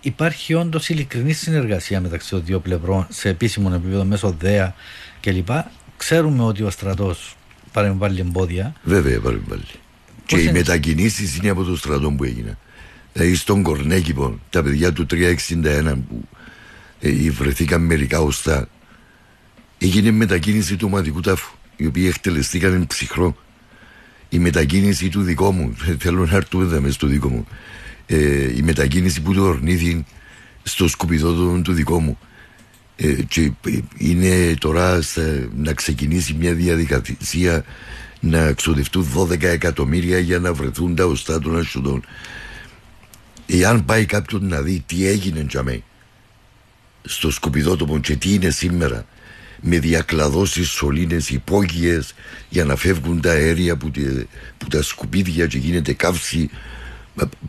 υπάρχει όντως ειλικρινή συνεργασία μεταξύ των δύο πλευρών σε επίσημο επίπεδο μέσω ΔΕΑ κλπ. Ξέρουμε ότι ο στρατός παρεμβάλλει εμπόδια. Βέβαια παρεμβάλλει. Και οι μετακινήσεις είναι από το στρατό που έγιναν. Δηλαδή στον Κορνέκηπο, τα παιδιά του 361 που βρεθήκαν μερικά οστά, έγινε μετακίνηση του ομαδικού τάφου, οι οποίοι εκτελεστήκαν ψυχρό. Η μετακίνηση του δικό μου, θέλω να έρθουμε μες στο δικό μου, η μετακίνηση που το ορνήθη στο σκουπιδό του δικό μου, και είναι τώρα να ξεκινήσει μια διαδικασία να ξοδευτούν 12 εκατομμύρια για να βρεθούν τα οστά των ασχοντών. Εάν πάει κάποιον να δει τι έγινε τζαμέ στο σκουπιδότοπο και τι είναι σήμερα, με διακλαδώσεις σωλήνες υπόγειες για να φεύγουν τα αέρια που τα σκουπίδια και γίνεται καύση,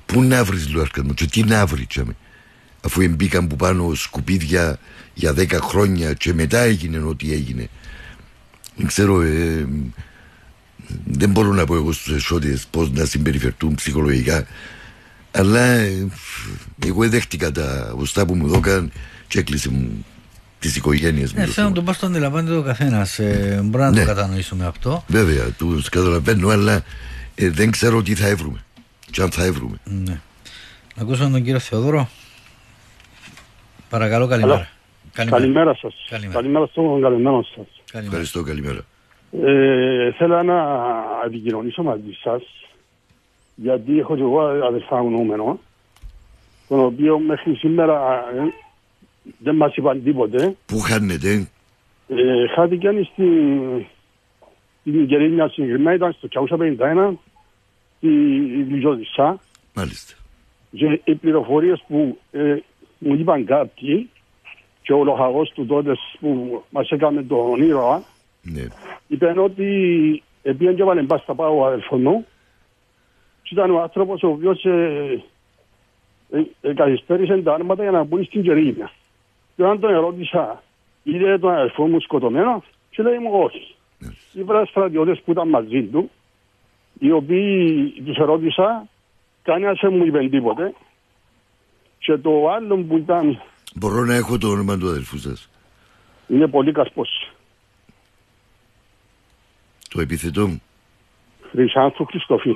πού να βρεις λουάρκας μου και τι να βρεις, αφού εμπήκαν που πάνω σκουπίδια για 10 χρόνια και μετά έγινε ό,τι έγινε. Ξέρω, δεν μπορώ να πω εγώ στους εσώτες πώς να συμπεριφερθούν ψυχολογικά, αλλά εγώ δέχτηκα τα οστά που μου δώκαν και έκλεισε μου τις οικογένειες. Θέλω να το πώς το αντιλαμβάνεται ο καθένας. Μπορεί να το κατανοήσουμε αυτό. Βέβαια, τους καταλαβαίνω, αλλά δεν ξέρω τι θα έβρουμε και αν θα έβρουμε. Ναι. Να ακούσαμε τον κύριο Θεοδόρο. Παρακαλώ, καλημέρα. Καλημέρα σας. Καλημέρα στον καλεμένο σας. Ευχαριστώ, καλημέρα. Θέλω να επικοινωνήσω μαζί σας, γιατί έχω και εγώ αδερφαγνωμένο, τον οποίο μέχρι σήμερα δεν μας είπαν τίποτε. Πού χάνεται? Χάθηκε στην Κερίνια συγκεκριμένα, ήταν στο 251, στη Λιζόδισσα. Μάλιστα. Και οι πληροφορίες που μου είπαν κάποιοι, και ο λοχαγός του τότε που μας έκανε τον ήρωα, ναι, είπαν ότι επειδή έβαλε μπάστα πάω ο αδελφός μου, ήταν ο άνθρωπος ο οποίος καθυστέρησε τα άρματα για να μπουν στην Κερίνια. Και όταν τον ερώτησα, είδε τον αδελφό μου σκοτωμένο, και λέει μου όχι. Ήβρα στρατιώτες που ήταν μαζί του, οι οποίοι τους ερώτησα, κανένας δεν μου είπε τίποτε. Και το άλλο που ήταν... Μπορώ να έχω το όνομα του αδελφού σας? Είναι πολύ κασπός. Το επίθετό μου? Χριστάκη Χριστόφια.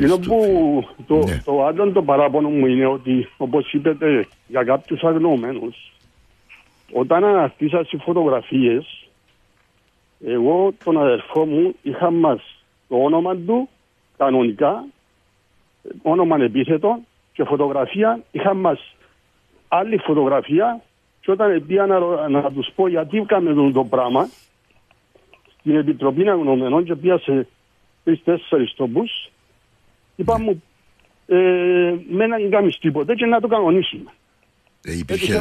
Ενώ που το άλλο το παράπονο μου είναι ότι, όπως είπετε, για κάποιους αγνοωμένους, όταν αναρτήσα στις φωτογραφίες, εγώ τον αδερφό μου είχα μας το όνομα του κανονικά, όνομα επίθετο, και φωτογραφία είχα μας άλλη φωτογραφία, και όταν πήγα να τους πω γιατί βγάλαμε το πράγμα, την Επιτροπή Αγνωμένων και πιάσε τρεις-τέσσερις τόπους. Είπα μου, με να μην κάνεις τίποτε και να το κανονίσουμε. Υπήρχε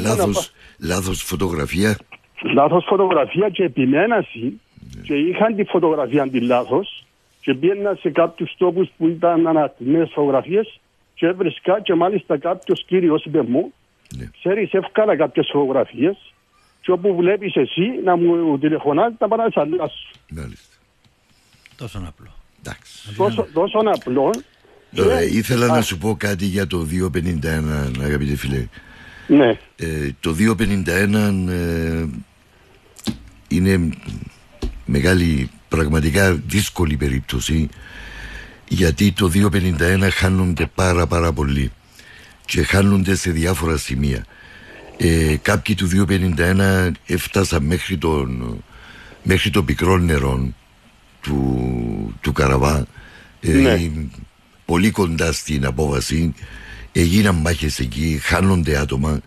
λάθος φωτογραφία. Λάθος φωτογραφία και επιμέναση και είχαν τη φωτογραφία τη λάθος και πήγαινα σε κάποιους τόπους που ήταν ανατιμές φωτογραφίες και έβρισκα και μάλιστα κάποιος κύριος είπε μου, ξέρεις εύκολα κάποιες φωτογραφίες και όπου βλέπεις εσύ να μου τηλεφωνάς να πάρεις αλλάς σου. Μάλιστα. Τόσον απλό. Τόσον απλό. Τώρα, ήθελα να σου πω κάτι για το 251, αγαπητέ φίλε. Ναι. Το 251 είναι μεγάλη, πραγματικά δύσκολη περίπτωση, γιατί το 251 χάνονται πάρα πολύ και χάνονται σε διάφορα σημεία. Κάποιοι του 251 έφτασαν μέχρι το πικρό νερό του Καραβά, ναι, πολύ κοντά στην Απόβαση. Έγιναν μάχες εκεί, χάνονται άτομα.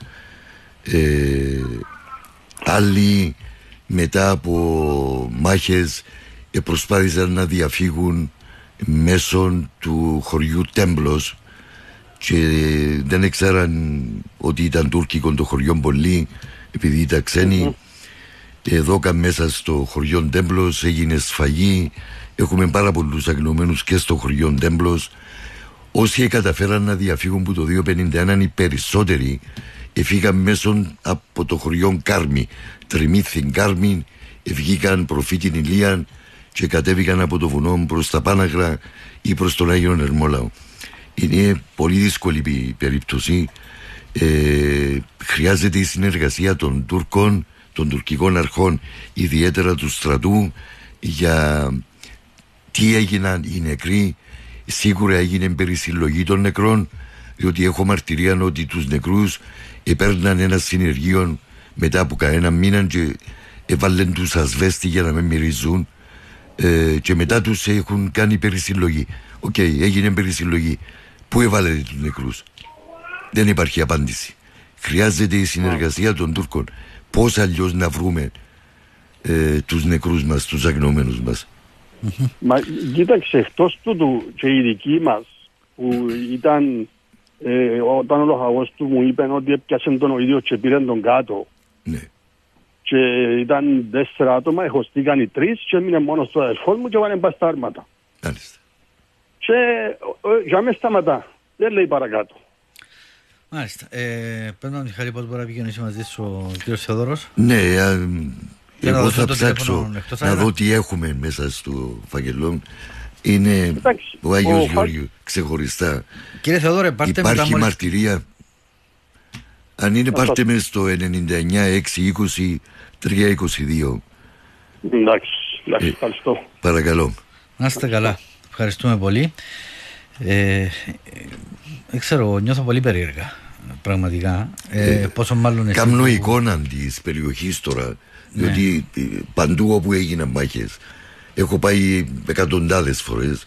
Άλλοι μετά από μάχες προσπάθησαν να διαφύγουν μέσω του χωριού Τέμπλος και δεν ήξεραν ότι ήταν τουρκικό το χωριό πολύ, επειδή ήταν ξένοι. Εδώ μέσα στο χωριό Τέμπλος έγινε σφαγή. Έχουμε πάρα πολλούς αγνοωμένους και στο χωριό Τέμπλος. Όσοι καταφέραν να διαφύγουν που το 251, οι περισσότεροι εφήγαν μέσω από το χωριό Κάρμη. Τριμήθην Κάρμη, ευγήκαν προφήτην Ηλίαν και κατέβηκαν από το βουνό προς τα Πάναγρα ή προς τον Άγιο Ερμόλαο. Είναι πολύ δύσκολη η περίπτωση. Χρειάζεται η συνεργασία των Τούρκων, των τουρκικών αρχών, ιδιαίτερα του στρατού, για τι έγιναν οι νεκροί. Σίγουρα έγινε περισυλλογή των νεκρών, διότι έχω μαρτυρία ότι τους νεκρούς επέρναν ένα συνεργείο μετά από κανένα μήνα και έβαλαν τους ασβέστη για να μην μυρίζουν, και μετά τους έχουν κάνει περισυλλογή. Έγινε περισυλλογή. Πού έβαλαν τους νεκρούς? Δεν υπάρχει απάντηση. Χρειάζεται η συνεργασία των Τούρκων. Πώς αλλιώς να βρούμε τους νεκρούς μας, τους αγνοωμένους μας? Μα κοίταξε, εκτός τούτου και οι δικοί μας που ήταν, όταν ο λοχαγός του μου είπε ότι έπιασαν τον ο ίδιος και πήραν τον κάτω, ναι, και ήταν 4 άτομα, εχωστήκαν οι 3 και έμεινε μόνος του αδερφός μου και βάλε μπας τα άρματα. Μάλιστα. Και για μες σταματά, δεν λέει παρακάτω. Μάλιστα. Πέντε Μιχάλη, πώς μπορεί να πηγαίνεις μαζί σου ο κ. Θεοδωρός? Ναι, εγώ θα ψάξω να δω τι έχουμε μέσα στο φαγγελό. Είναι ο Άγιος Γιώργιος ξεχωριστά. Κύριε Θεοδόρε, πάρτε με. Υπάρχει μαρτυρία. Αν είναι, πάρτε με στο 99-620-322. Εντάξει, ευχαριστώ. Παρακαλώ. Να είστε καλά. Ευχαριστούμε πολύ. Δεν ξέρω, νιώθω πολύ περίεργα. Πραγματικά. Πόσο μάλλον εσύ. Κάμνω εικόνα τη περιοχή τώρα. Ναι. Διότι παντού όπου έγιναν μάχες, έχω πάει εκατοντάδες φορές.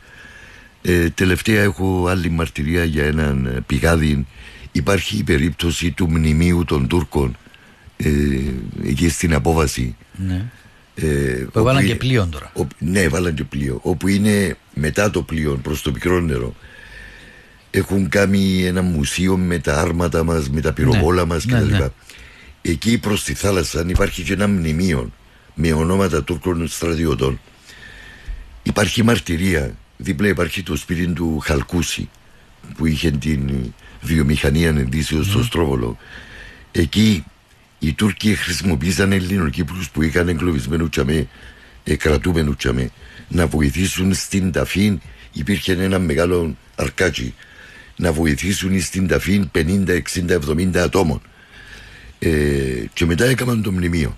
Τελευταία έχω άλλη μαρτυρία για έναν πηγάδι. Υπάρχει η περίπτωση του μνημείου των Τούρκων εκεί στην Απόβαση. Ναι. Που έβαλαν και πλοίο τώρα. Ναι, έβαλαν και πλοίο. Όπου είναι μετά το πλοίο, προς το πικρό νερό. Έχουν κάνει ένα μουσείο με τα άρματα μας, με τα πυροβόλα, ναι, μας κτλ. Ναι, ναι. Εκεί προς τη θάλασσα υπάρχει και ένα μνημείο με ονόματα Τούρκων στρατιωτών. Υπάρχει μαρτυρία. Δίπλα υπάρχει το σπίτι του Χαλκούση που είχε την βιομηχανία ενδύσεως στο Στρόβολο. Εκεί οι Τούρκοι χρησιμοποίησαν Ελληνοκύπρους που είχαν εγκλωβισμένου τσαμέ, κρατούμενου τσαμέ, να βοηθήσουν στην Ταφήν. Υπήρχε ένα μεγάλο αρκάτσι, να βοηθήσουν στην Ταφήν 50, 60, 70 ατόμων. Και μετά έκαναν το μνημείο.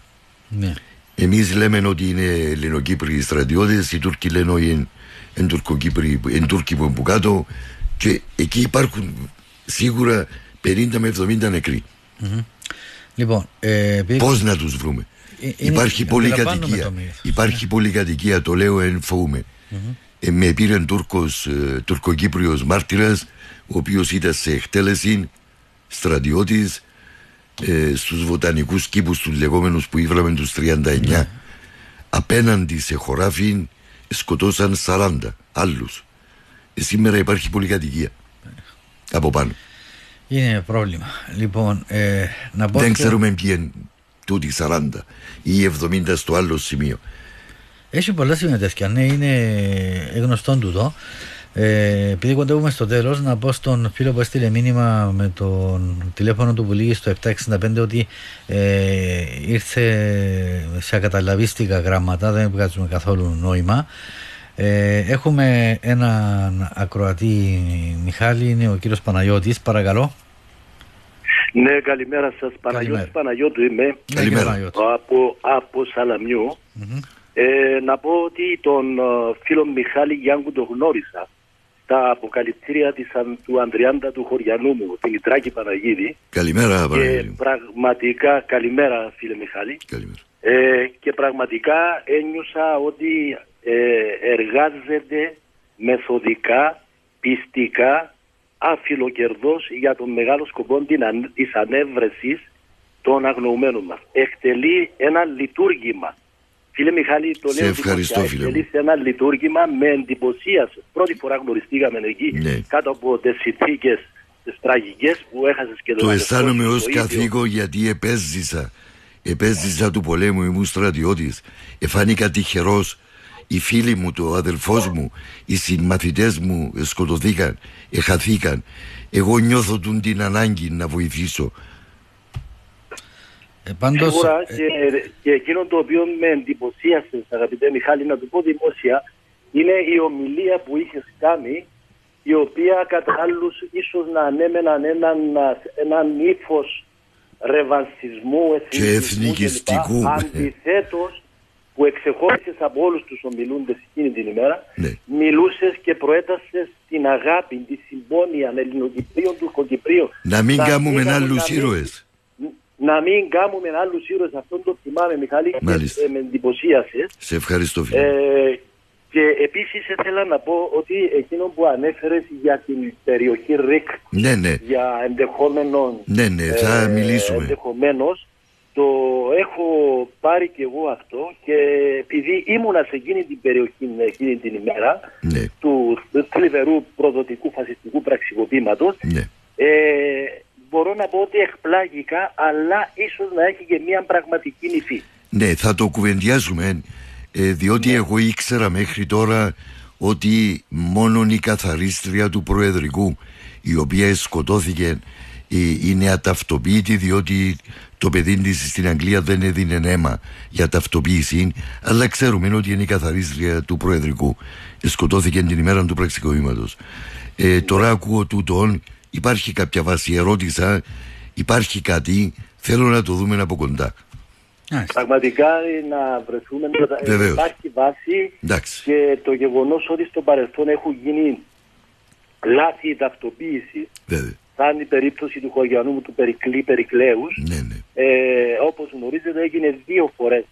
Ναι. Εμείς λέμε ότι είναι Ελληνοκύπριοι στρατιώτες, οι Τούρκοι λένε ότι είναι Τούρκοι που είναι που κάτω, και εκεί υπάρχουν σίγουρα 50 με 70 νεκροί. Λοιπόν, πώς να τους βρούμε? Υπάρχει πολυκατοικία. Υπάρχει πολυκατοικία, το λέω εν φοβούμε. Με πήρε Τούρκος, τουρκοκύπριος μάρτυρας, ο οποίος ήταν σε εκτέλεση, στρατιώτης, στους βοτανικούς κήπους τους λεγόμενους που ήβραμε τους 39. Απέναντι σε χωράφι σκοτώσαν 40 άλλους. Σήμερα υπάρχει πολυκατοικία από πάνω. Είναι πρόβλημα. Λοιπόν, να πω δεν ξέρουμε ποιοι είναι τούτοι 40 ή 70 στο άλλο σημείο. Έχει πολλά συμμετέχεια. Ναι, είναι γνωστόν τούτο. Επειδή κοντεύουμε στο τέλος, να πω στον φίλο που έστειλε μήνυμα με το τηλέφωνο του που λύγει στο 765 ότι ήρθε σε ακαταλαβίστικα γράμματα, δεν βγάζουμε καθόλου νόημα. Έχουμε έναν ακροατή, Μιχάλη, είναι ο κύριος Παναγιώτης, παρακαλώ. Ναι, καλημέρα σας, Παναγιώτης Παναγιώτου είμαι. Καλημέρα. Από Σαλαμιού. Mm-hmm. Να πω ότι τον φίλο Μιχάλη Γιάγκου τον γνώρισα στα αποκαλυπτήρια του Ανδριάντα του χωριανού μου, την Ιτράκη Παναγίδη. Καλημέρα, Παναγίδη. Και πραγματικά, καλημέρα φίλε Μιχάλη. Καλημέρα. Και πραγματικά ένιωσα ότι εργάζεται μεθοδικά, πιστικά, αφιλοκερδός για τον μεγάλο σκοπό της ανέβρεσης των αγνοωμένων μας. Εκτελεί ένα λειτουργήμα. Φίλε Μιχάλη, το λέω ότι σε ένα λειτουργήμα με εντυπωσίασε. Πρώτη φορά γνωριστήκαμε εκεί, ναι, κάτω από τις συνθήκες τις τραγικές που έχασες και το αισθάνομαι ως καθήκον γιατί επέζησα του πολέμου, ήμουν στρατιώτης, εφάνηκα τυχερός. Οι φίλοι μου, το αδελφός μου, οι συμμαθητές μου σκοτωθήκαν, εχαθήκαν. Εγώ νιώθω την ανάγκη να βοηθήσω. Πάντως, σίγουρα και εκείνο το οποίο με εντυπωσίασε, αγαπητέ Μιχάλη, να του πω δημόσια, είναι η ομιλία που είχες κάνει, η οποία κατά άλλους ίσως να ανέμεναν έναν ύφος ρεβανσισμού, εθνικισμού και εθνικιστικού. Αντιθέτως, που εξεχώρισες από όλους τους ομιλούντες εκείνη την ημέρα, ναι, μιλούσες και προέτασες την αγάπη, τη συμπόνια Ελληνοκυπρίων, Τουρκοκυπρίων. Να μην κάνουμε άλλους ήρωες. Να μην κάνουμε άλλους ήρωες, αυτόν το θυμάμαι Μιχάλη, και με εντυπωσίασε. Σε ευχαριστώ φίλε. Και επίσης ήθελα να πω ότι εκείνο που ανέφερες για την περιοχή Ρίκ, ναι, ναι, για ενδεχόμενον, ναι, ναι, θα μιλήσουμε. Ενδεχομένως, το έχω πάρει και εγώ αυτό και επειδή ήμουνα σε εκείνη την περιοχή εκείνη την ημέρα, ναι, του θλιβερού προδοτικού φασιστικού πραξικοπήματος, ναι, μπορώ να πω ότι εκπλάγηκα, αλλά ίσως να έχει και μια πραγματική νυφή. Ναι, θα το κουβεντιάσουμε, διότι ναι, εγώ ήξερα μέχρι τώρα ότι μόνο η καθαρίστρια του Προεδρικού, η οποία σκοτώθηκε, είναι αταυτοποιητή, διότι το παιδί της στην Αγγλία δεν έδινε αίμα για ταυτοποίηση, αλλά ξέρουμε ότι είναι η καθαρίστρια του Προεδρικού. Σκοτώθηκε την ημέρα του πραξικοπήματος. Τώρα ακούω τούτον. Υπάρχει κάποια βάση, ερώτησα, υπάρχει κάτι, θέλω να το δούμε από κοντά. Πραγματικά να βρεθούμε, βεβαίως, υπάρχει βάση. Εντάξει. Και το γεγονός ότι στο παρελθόν έχουν γίνει λάθη ταυτοποίηση, σαν η περίπτωση του χωριανού μου του Περικλέους, ναι, ναι, όπως γνωρίζετε έγινε 2 φορές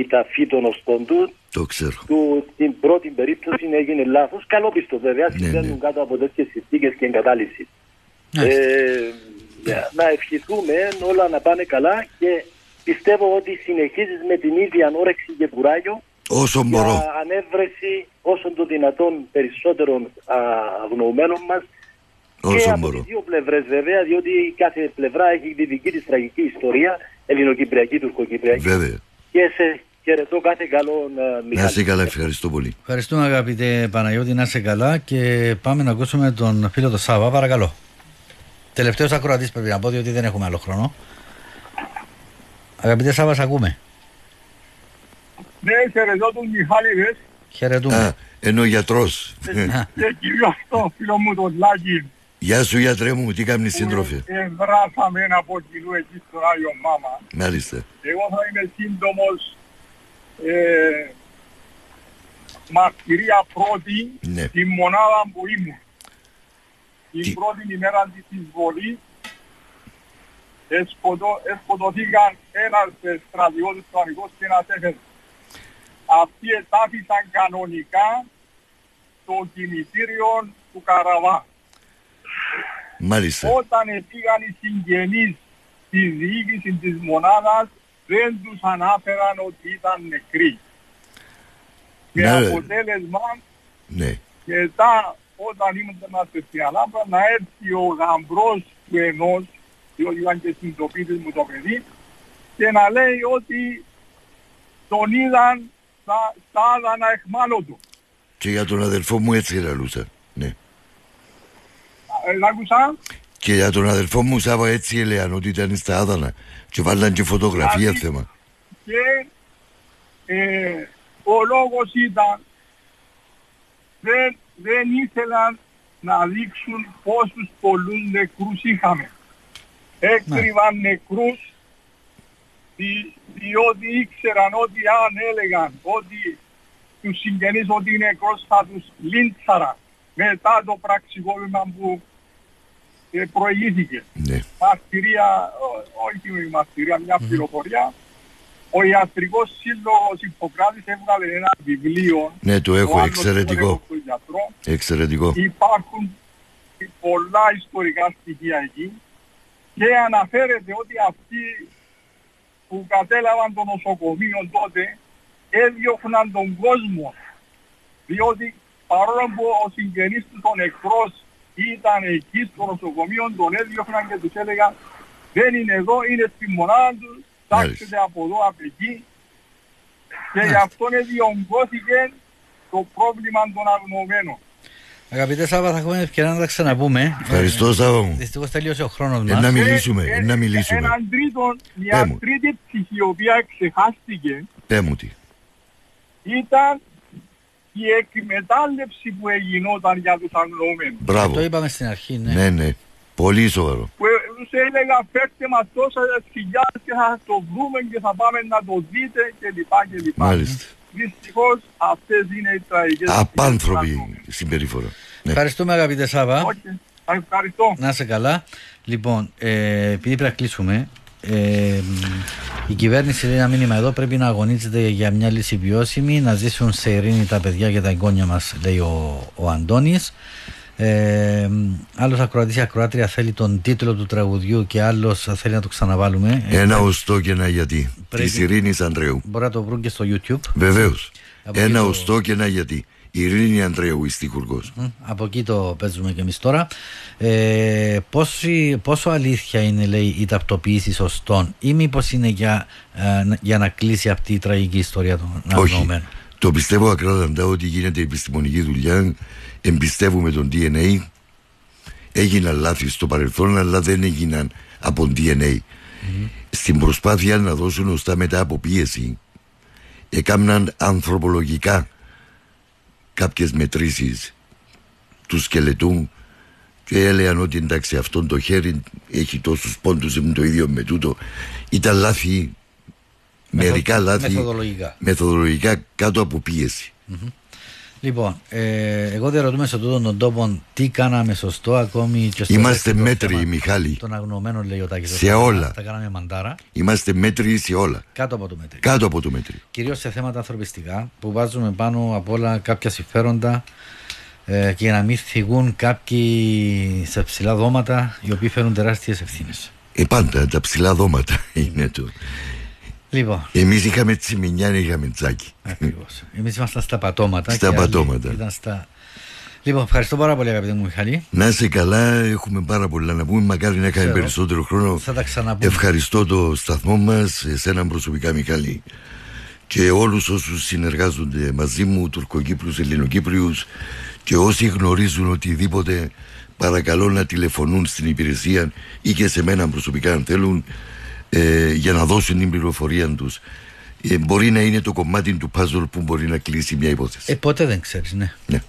η ταφή των οστών του. Το ξέρω. Την πρώτη περίπτωση έγινε λάθος, καλόπιστο βέβαια, ναι, συμβαίνουν, ναι, κάτω από τέτοιες συνθήκες και εγκατάλειψη. Ναι. Να ευχηθούμε όλα να πάνε καλά και πιστεύω ότι συνεχίζεις με την ίδια όρεξη και κουράγιο όσο μπορώ, για ανέβρεση όσων το δυνατόν περισσότερων αγνοωμένων μας. Όσο και από τις δύο πλευρές βέβαια, διότι κάθε πλευρά έχει τη δική της τραγική ιστορία, ελληνοκυπριακή, τουρκοκυπριακή. Βέβαια. Και σε χαιρετώ κάθε καλό, Μιχάλη. Να είσαι καλά, ευχαριστώ πολύ. Ευχαριστούμε αγαπητέ Παναγιώτη, να είσαι καλά και πάμε να ακούσουμε τον φίλο τον Σάββα, παρακαλώ. Τελευταίος ακροατής πρέπει να πω, διότι δεν έχουμε άλλο χρόνο. Αγαπητέ Σάββα, ακούμε. Ναι, χαιρετώ τον Μιχάλη, δες. Χαιρετούμε. Ενώ ο γιατρός. Και κυρίως το φίλο μου τον Λάκκη. Γεια σου γιατρέ μου, τι κάνεις σύντροφε. Εμβράσαμε από κοινού εκεί στον Άγιο Μάμα. Μάλιστα. Εγώ θα είμαι σύντομος. Μαρτυρία πρώτη, ναι, τη μονάδα που ήμουν. Την πρώτη ημέρα της εισβολής εσκοτωθήκαν ένας στρατιώτης στρατηγός και ένας έφερ. Αυτοί ετάφησαν κανονικά το κημητήριο του Καραβά. Μάλιστα. Όταν πήγαν οι συγγενείς στη διοίκηση της μονάδας δεν τους ανάφεραν ότι ήταν νεκροί. Και ναι, αποτέλεσμα, ναι, και τα, όταν ήμουν ασθενή Αλάμπρα, να έρθει ο γαμπρός του ενός, διότι ήταν και συντοπίτης μου το παιδί, και να λέει ότι τον είδαν στα άδανα εχμάλω του. Και για τον αδελφό μου έτσι λαλούσα, ναι. Λάκουσα. Και για τον αδελφό μου Σάββα έτσι έλεγαν ότι ήταν στα άδανα και βάλαν και φωτογραφία δηλαδή, θέμα. Και ο λόγος ήταν δεν ήθελαν να δείξουν πόσους πολλούς νεκρούς είχαμε. Έκρυβαν νεκρούς διότι ήξεραν ότι αν έλεγαν ότι τους συγγενείς ότι είναι νεκρός θα τους λίντσαραν μετά το πραξικόπημα που προηγήθηκε. Ναι. Μαρτυρία, όχι μαρτυρία, μια πληροφορία. Ο ιατρικός σύλλογος Ιπποκράτης έβγαλε ένα βιβλίο. Ναι, το έχω, το εξαιρετικό. Εξαιρετικό. Υπάρχουν πολλά ιστορικά στοιχεία εκεί και αναφέρεται ότι αυτοί που κατέλαβαν το νοσοκομείο τότε έδιωχναν τον κόσμο. Διότι παρόλο που ο συγγενής του τον νεκρός ήταν εκεί στο νοσοκομείο, τον έδιωχναν και τους έλεγαν δεν είναι εδώ, είναι στη μονάδα τους. Τάξετε από εδώ, από εκεί, και γι' αυτό διονγκώθηκε το πρόβλημα των αγνωμένων. Αγαπητέ Σάββα, θα έχουμε ευκαιρία να τα ξαναπούμε. Ευχαριστώ Σάββα μου. Δυστυχώς τελείωσε ο χρόνος μας. Να μιλήσουμε, να μιλήσουμε. Μια τρίτη ψυχή, η οποία ξεχάστηκε, ήταν η εκμετάλλευση που εγινόταν για τους αγνωμένους. Μπράβο. Το είπαμε στην αρχή, ναι. Ναι, ναι. Πολύ σοβαρό. Που τους έλεγα φέρτε μας τόσα χιλιάδες και θα το βρούμε και θα πάμε να το δείτε κλπ. Μάλιστα. Δυστυχώς αυτές είναι οι τραγικές. Απάνθρωποι συμπεριφορά. Ναι. Ευχαριστούμε αγαπητέ Σάββα. Okay. Ευχαριστώ. Να είσαι καλά. Λοιπόν, επειδή πρέπει να κλείσουμε, η κυβέρνηση λέει ένα μήνυμα εδώ, πρέπει να αγωνίζεται για μια λύση βιώσιμη, να ζήσουν σε ειρήνη τα παιδιά και τα εγγόνια μας, λέει ο Αντώνης. Άλλος ακροατής, η ακροάτρια θέλει τον τίτλο του τραγουδιού και άλλος θέλει να το ξαναβάλουμε. Ένα οστό και ένα γιατί της Ειρήνης Ανδρέου. Μπορεί να το βρουν και στο YouTube. Βεβαίως. Ένα οστό και ένα γιατί. Ειρήνη Ανδρέου, η στιχουργός. Από εκεί το παίζουμε και εμείς τώρα. Πόσο αλήθεια είναι, λέει, η ταυτοποίηση οστών, ή μήπως είναι για να κλείσει αυτή η τραγική ιστορία των αγνοωμένων? Το πιστεύω ακράδαντα ότι γίνεται επιστημονική δουλειά, εμπιστεύουμε τον DNA, έγιναν λάθη στο παρελθόν αλλά δεν έγιναν από DNA. Στην προσπάθεια να δώσουν οστά μετά από πίεση, έκαναν ανθρωπολογικά κάποιες μετρήσεις του σκελετού και έλεγαν ότι εντάξει αυτόν το χέρι έχει τόσους πόντους, είναι το ίδιο με τούτο. Ήταν λάθη. Μερικά λάθη μεθοδολογικά κάτω από πίεση. Λοιπόν, εγώ δεν ρωτούμε σε τούτον τον τόπο τι κάναμε σωστό ακόμη και στο... Είμαστε μέτροι, Μιχάλη. Τον αγνωμένο, λέει ο Τάκης. Σε όλα. Τα κάναμε μαντάρα. Είμαστε μέτροι σε όλα. Κάτω από το μέτρη. Κάτω από το μέτρη. Κυρίως σε θέματα ανθρωπιστικά που βάζουμε πάνω από όλα κάποια συμφέροντα και να μην θυγούν κάποιοι σε ψηλά δώματα οι οποίοι φέρουν τεράστιες ευθύνες. Πάντα τα ψηλά δώματα είναι το... Λοιπόν. Εμείς είχαμε τσιμινιάν, είχαμε τσάκι. Ακριβώς. Εμείς ήμασταν στα πατώματα. Στα πατώματα. Ήταν στα... Λοιπόν, ευχαριστώ πάρα πολύ αγαπητέ μου Μιχαλή. Να είσαι καλά, έχουμε πάρα πολλά να πούμε. Μακάρι να είχαμε περισσότερο χρόνο. Θα τα ξαναπούμε. Ευχαριστώ το σταθμό μας, εσένα προσωπικά Μιχαλή, και όλους όσους συνεργάζονται μαζί μου, Τουρκοκύπριους, Ελληνοκύπριους, και όσοι γνωρίζουν οτιδήποτε, παρακαλώ να τηλεφωνούν στην υπηρεσία ή και σε μένα προσωπικά αν θέλουν. Για να δώσουν την πληροφορία τους. Μπορεί να είναι το κομμάτι του puzzle που μπορεί να κλείσει μια υπόθεση. Πότε δεν ξέρεις, ναι. Ναι.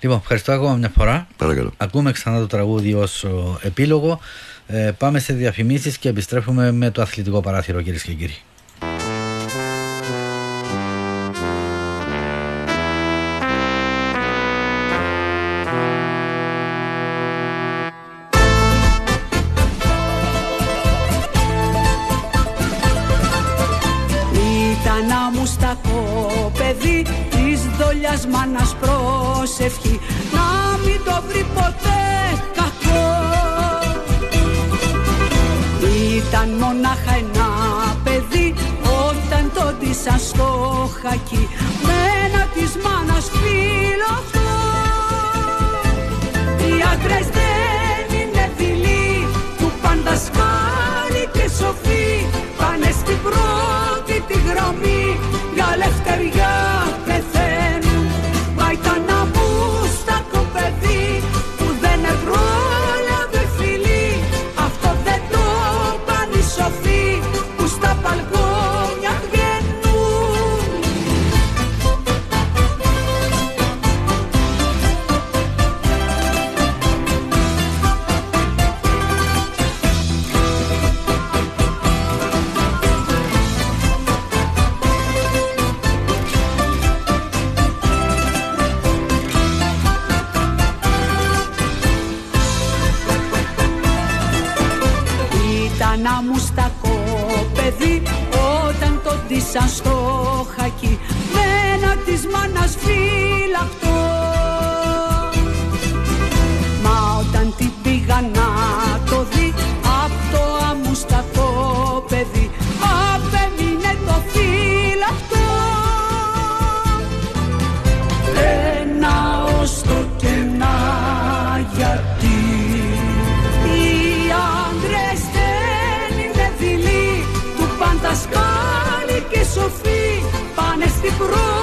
Λοιπόν, ευχαριστώ ακόμα μια φορά. Παρακαλώ. Ακούμε ξανά το τραγούδι ως επίλογο. Πάμε σε διαφημίσεις και επιστρέφουμε με το αθλητικό παράθυρο, κυρίες και κύριοι. Μάνας προσευχή να μην το βρει ποτέ κακό. Ήταν μονάχα ένα παιδί όταν το ντύσαν στο χακί με ένα της μάνας. ξανά μου στακό παιδί όταν το ντύσαν στο χακί με ένα της μάνας φύλακτο. Μα όταν την πήγα να το δει απ' το αμουστακό παιδί απέμεινε το φύλακτο. Ένα ως το κενά γιατί τα σκάλη και σοφή πάνε στην πρώτη.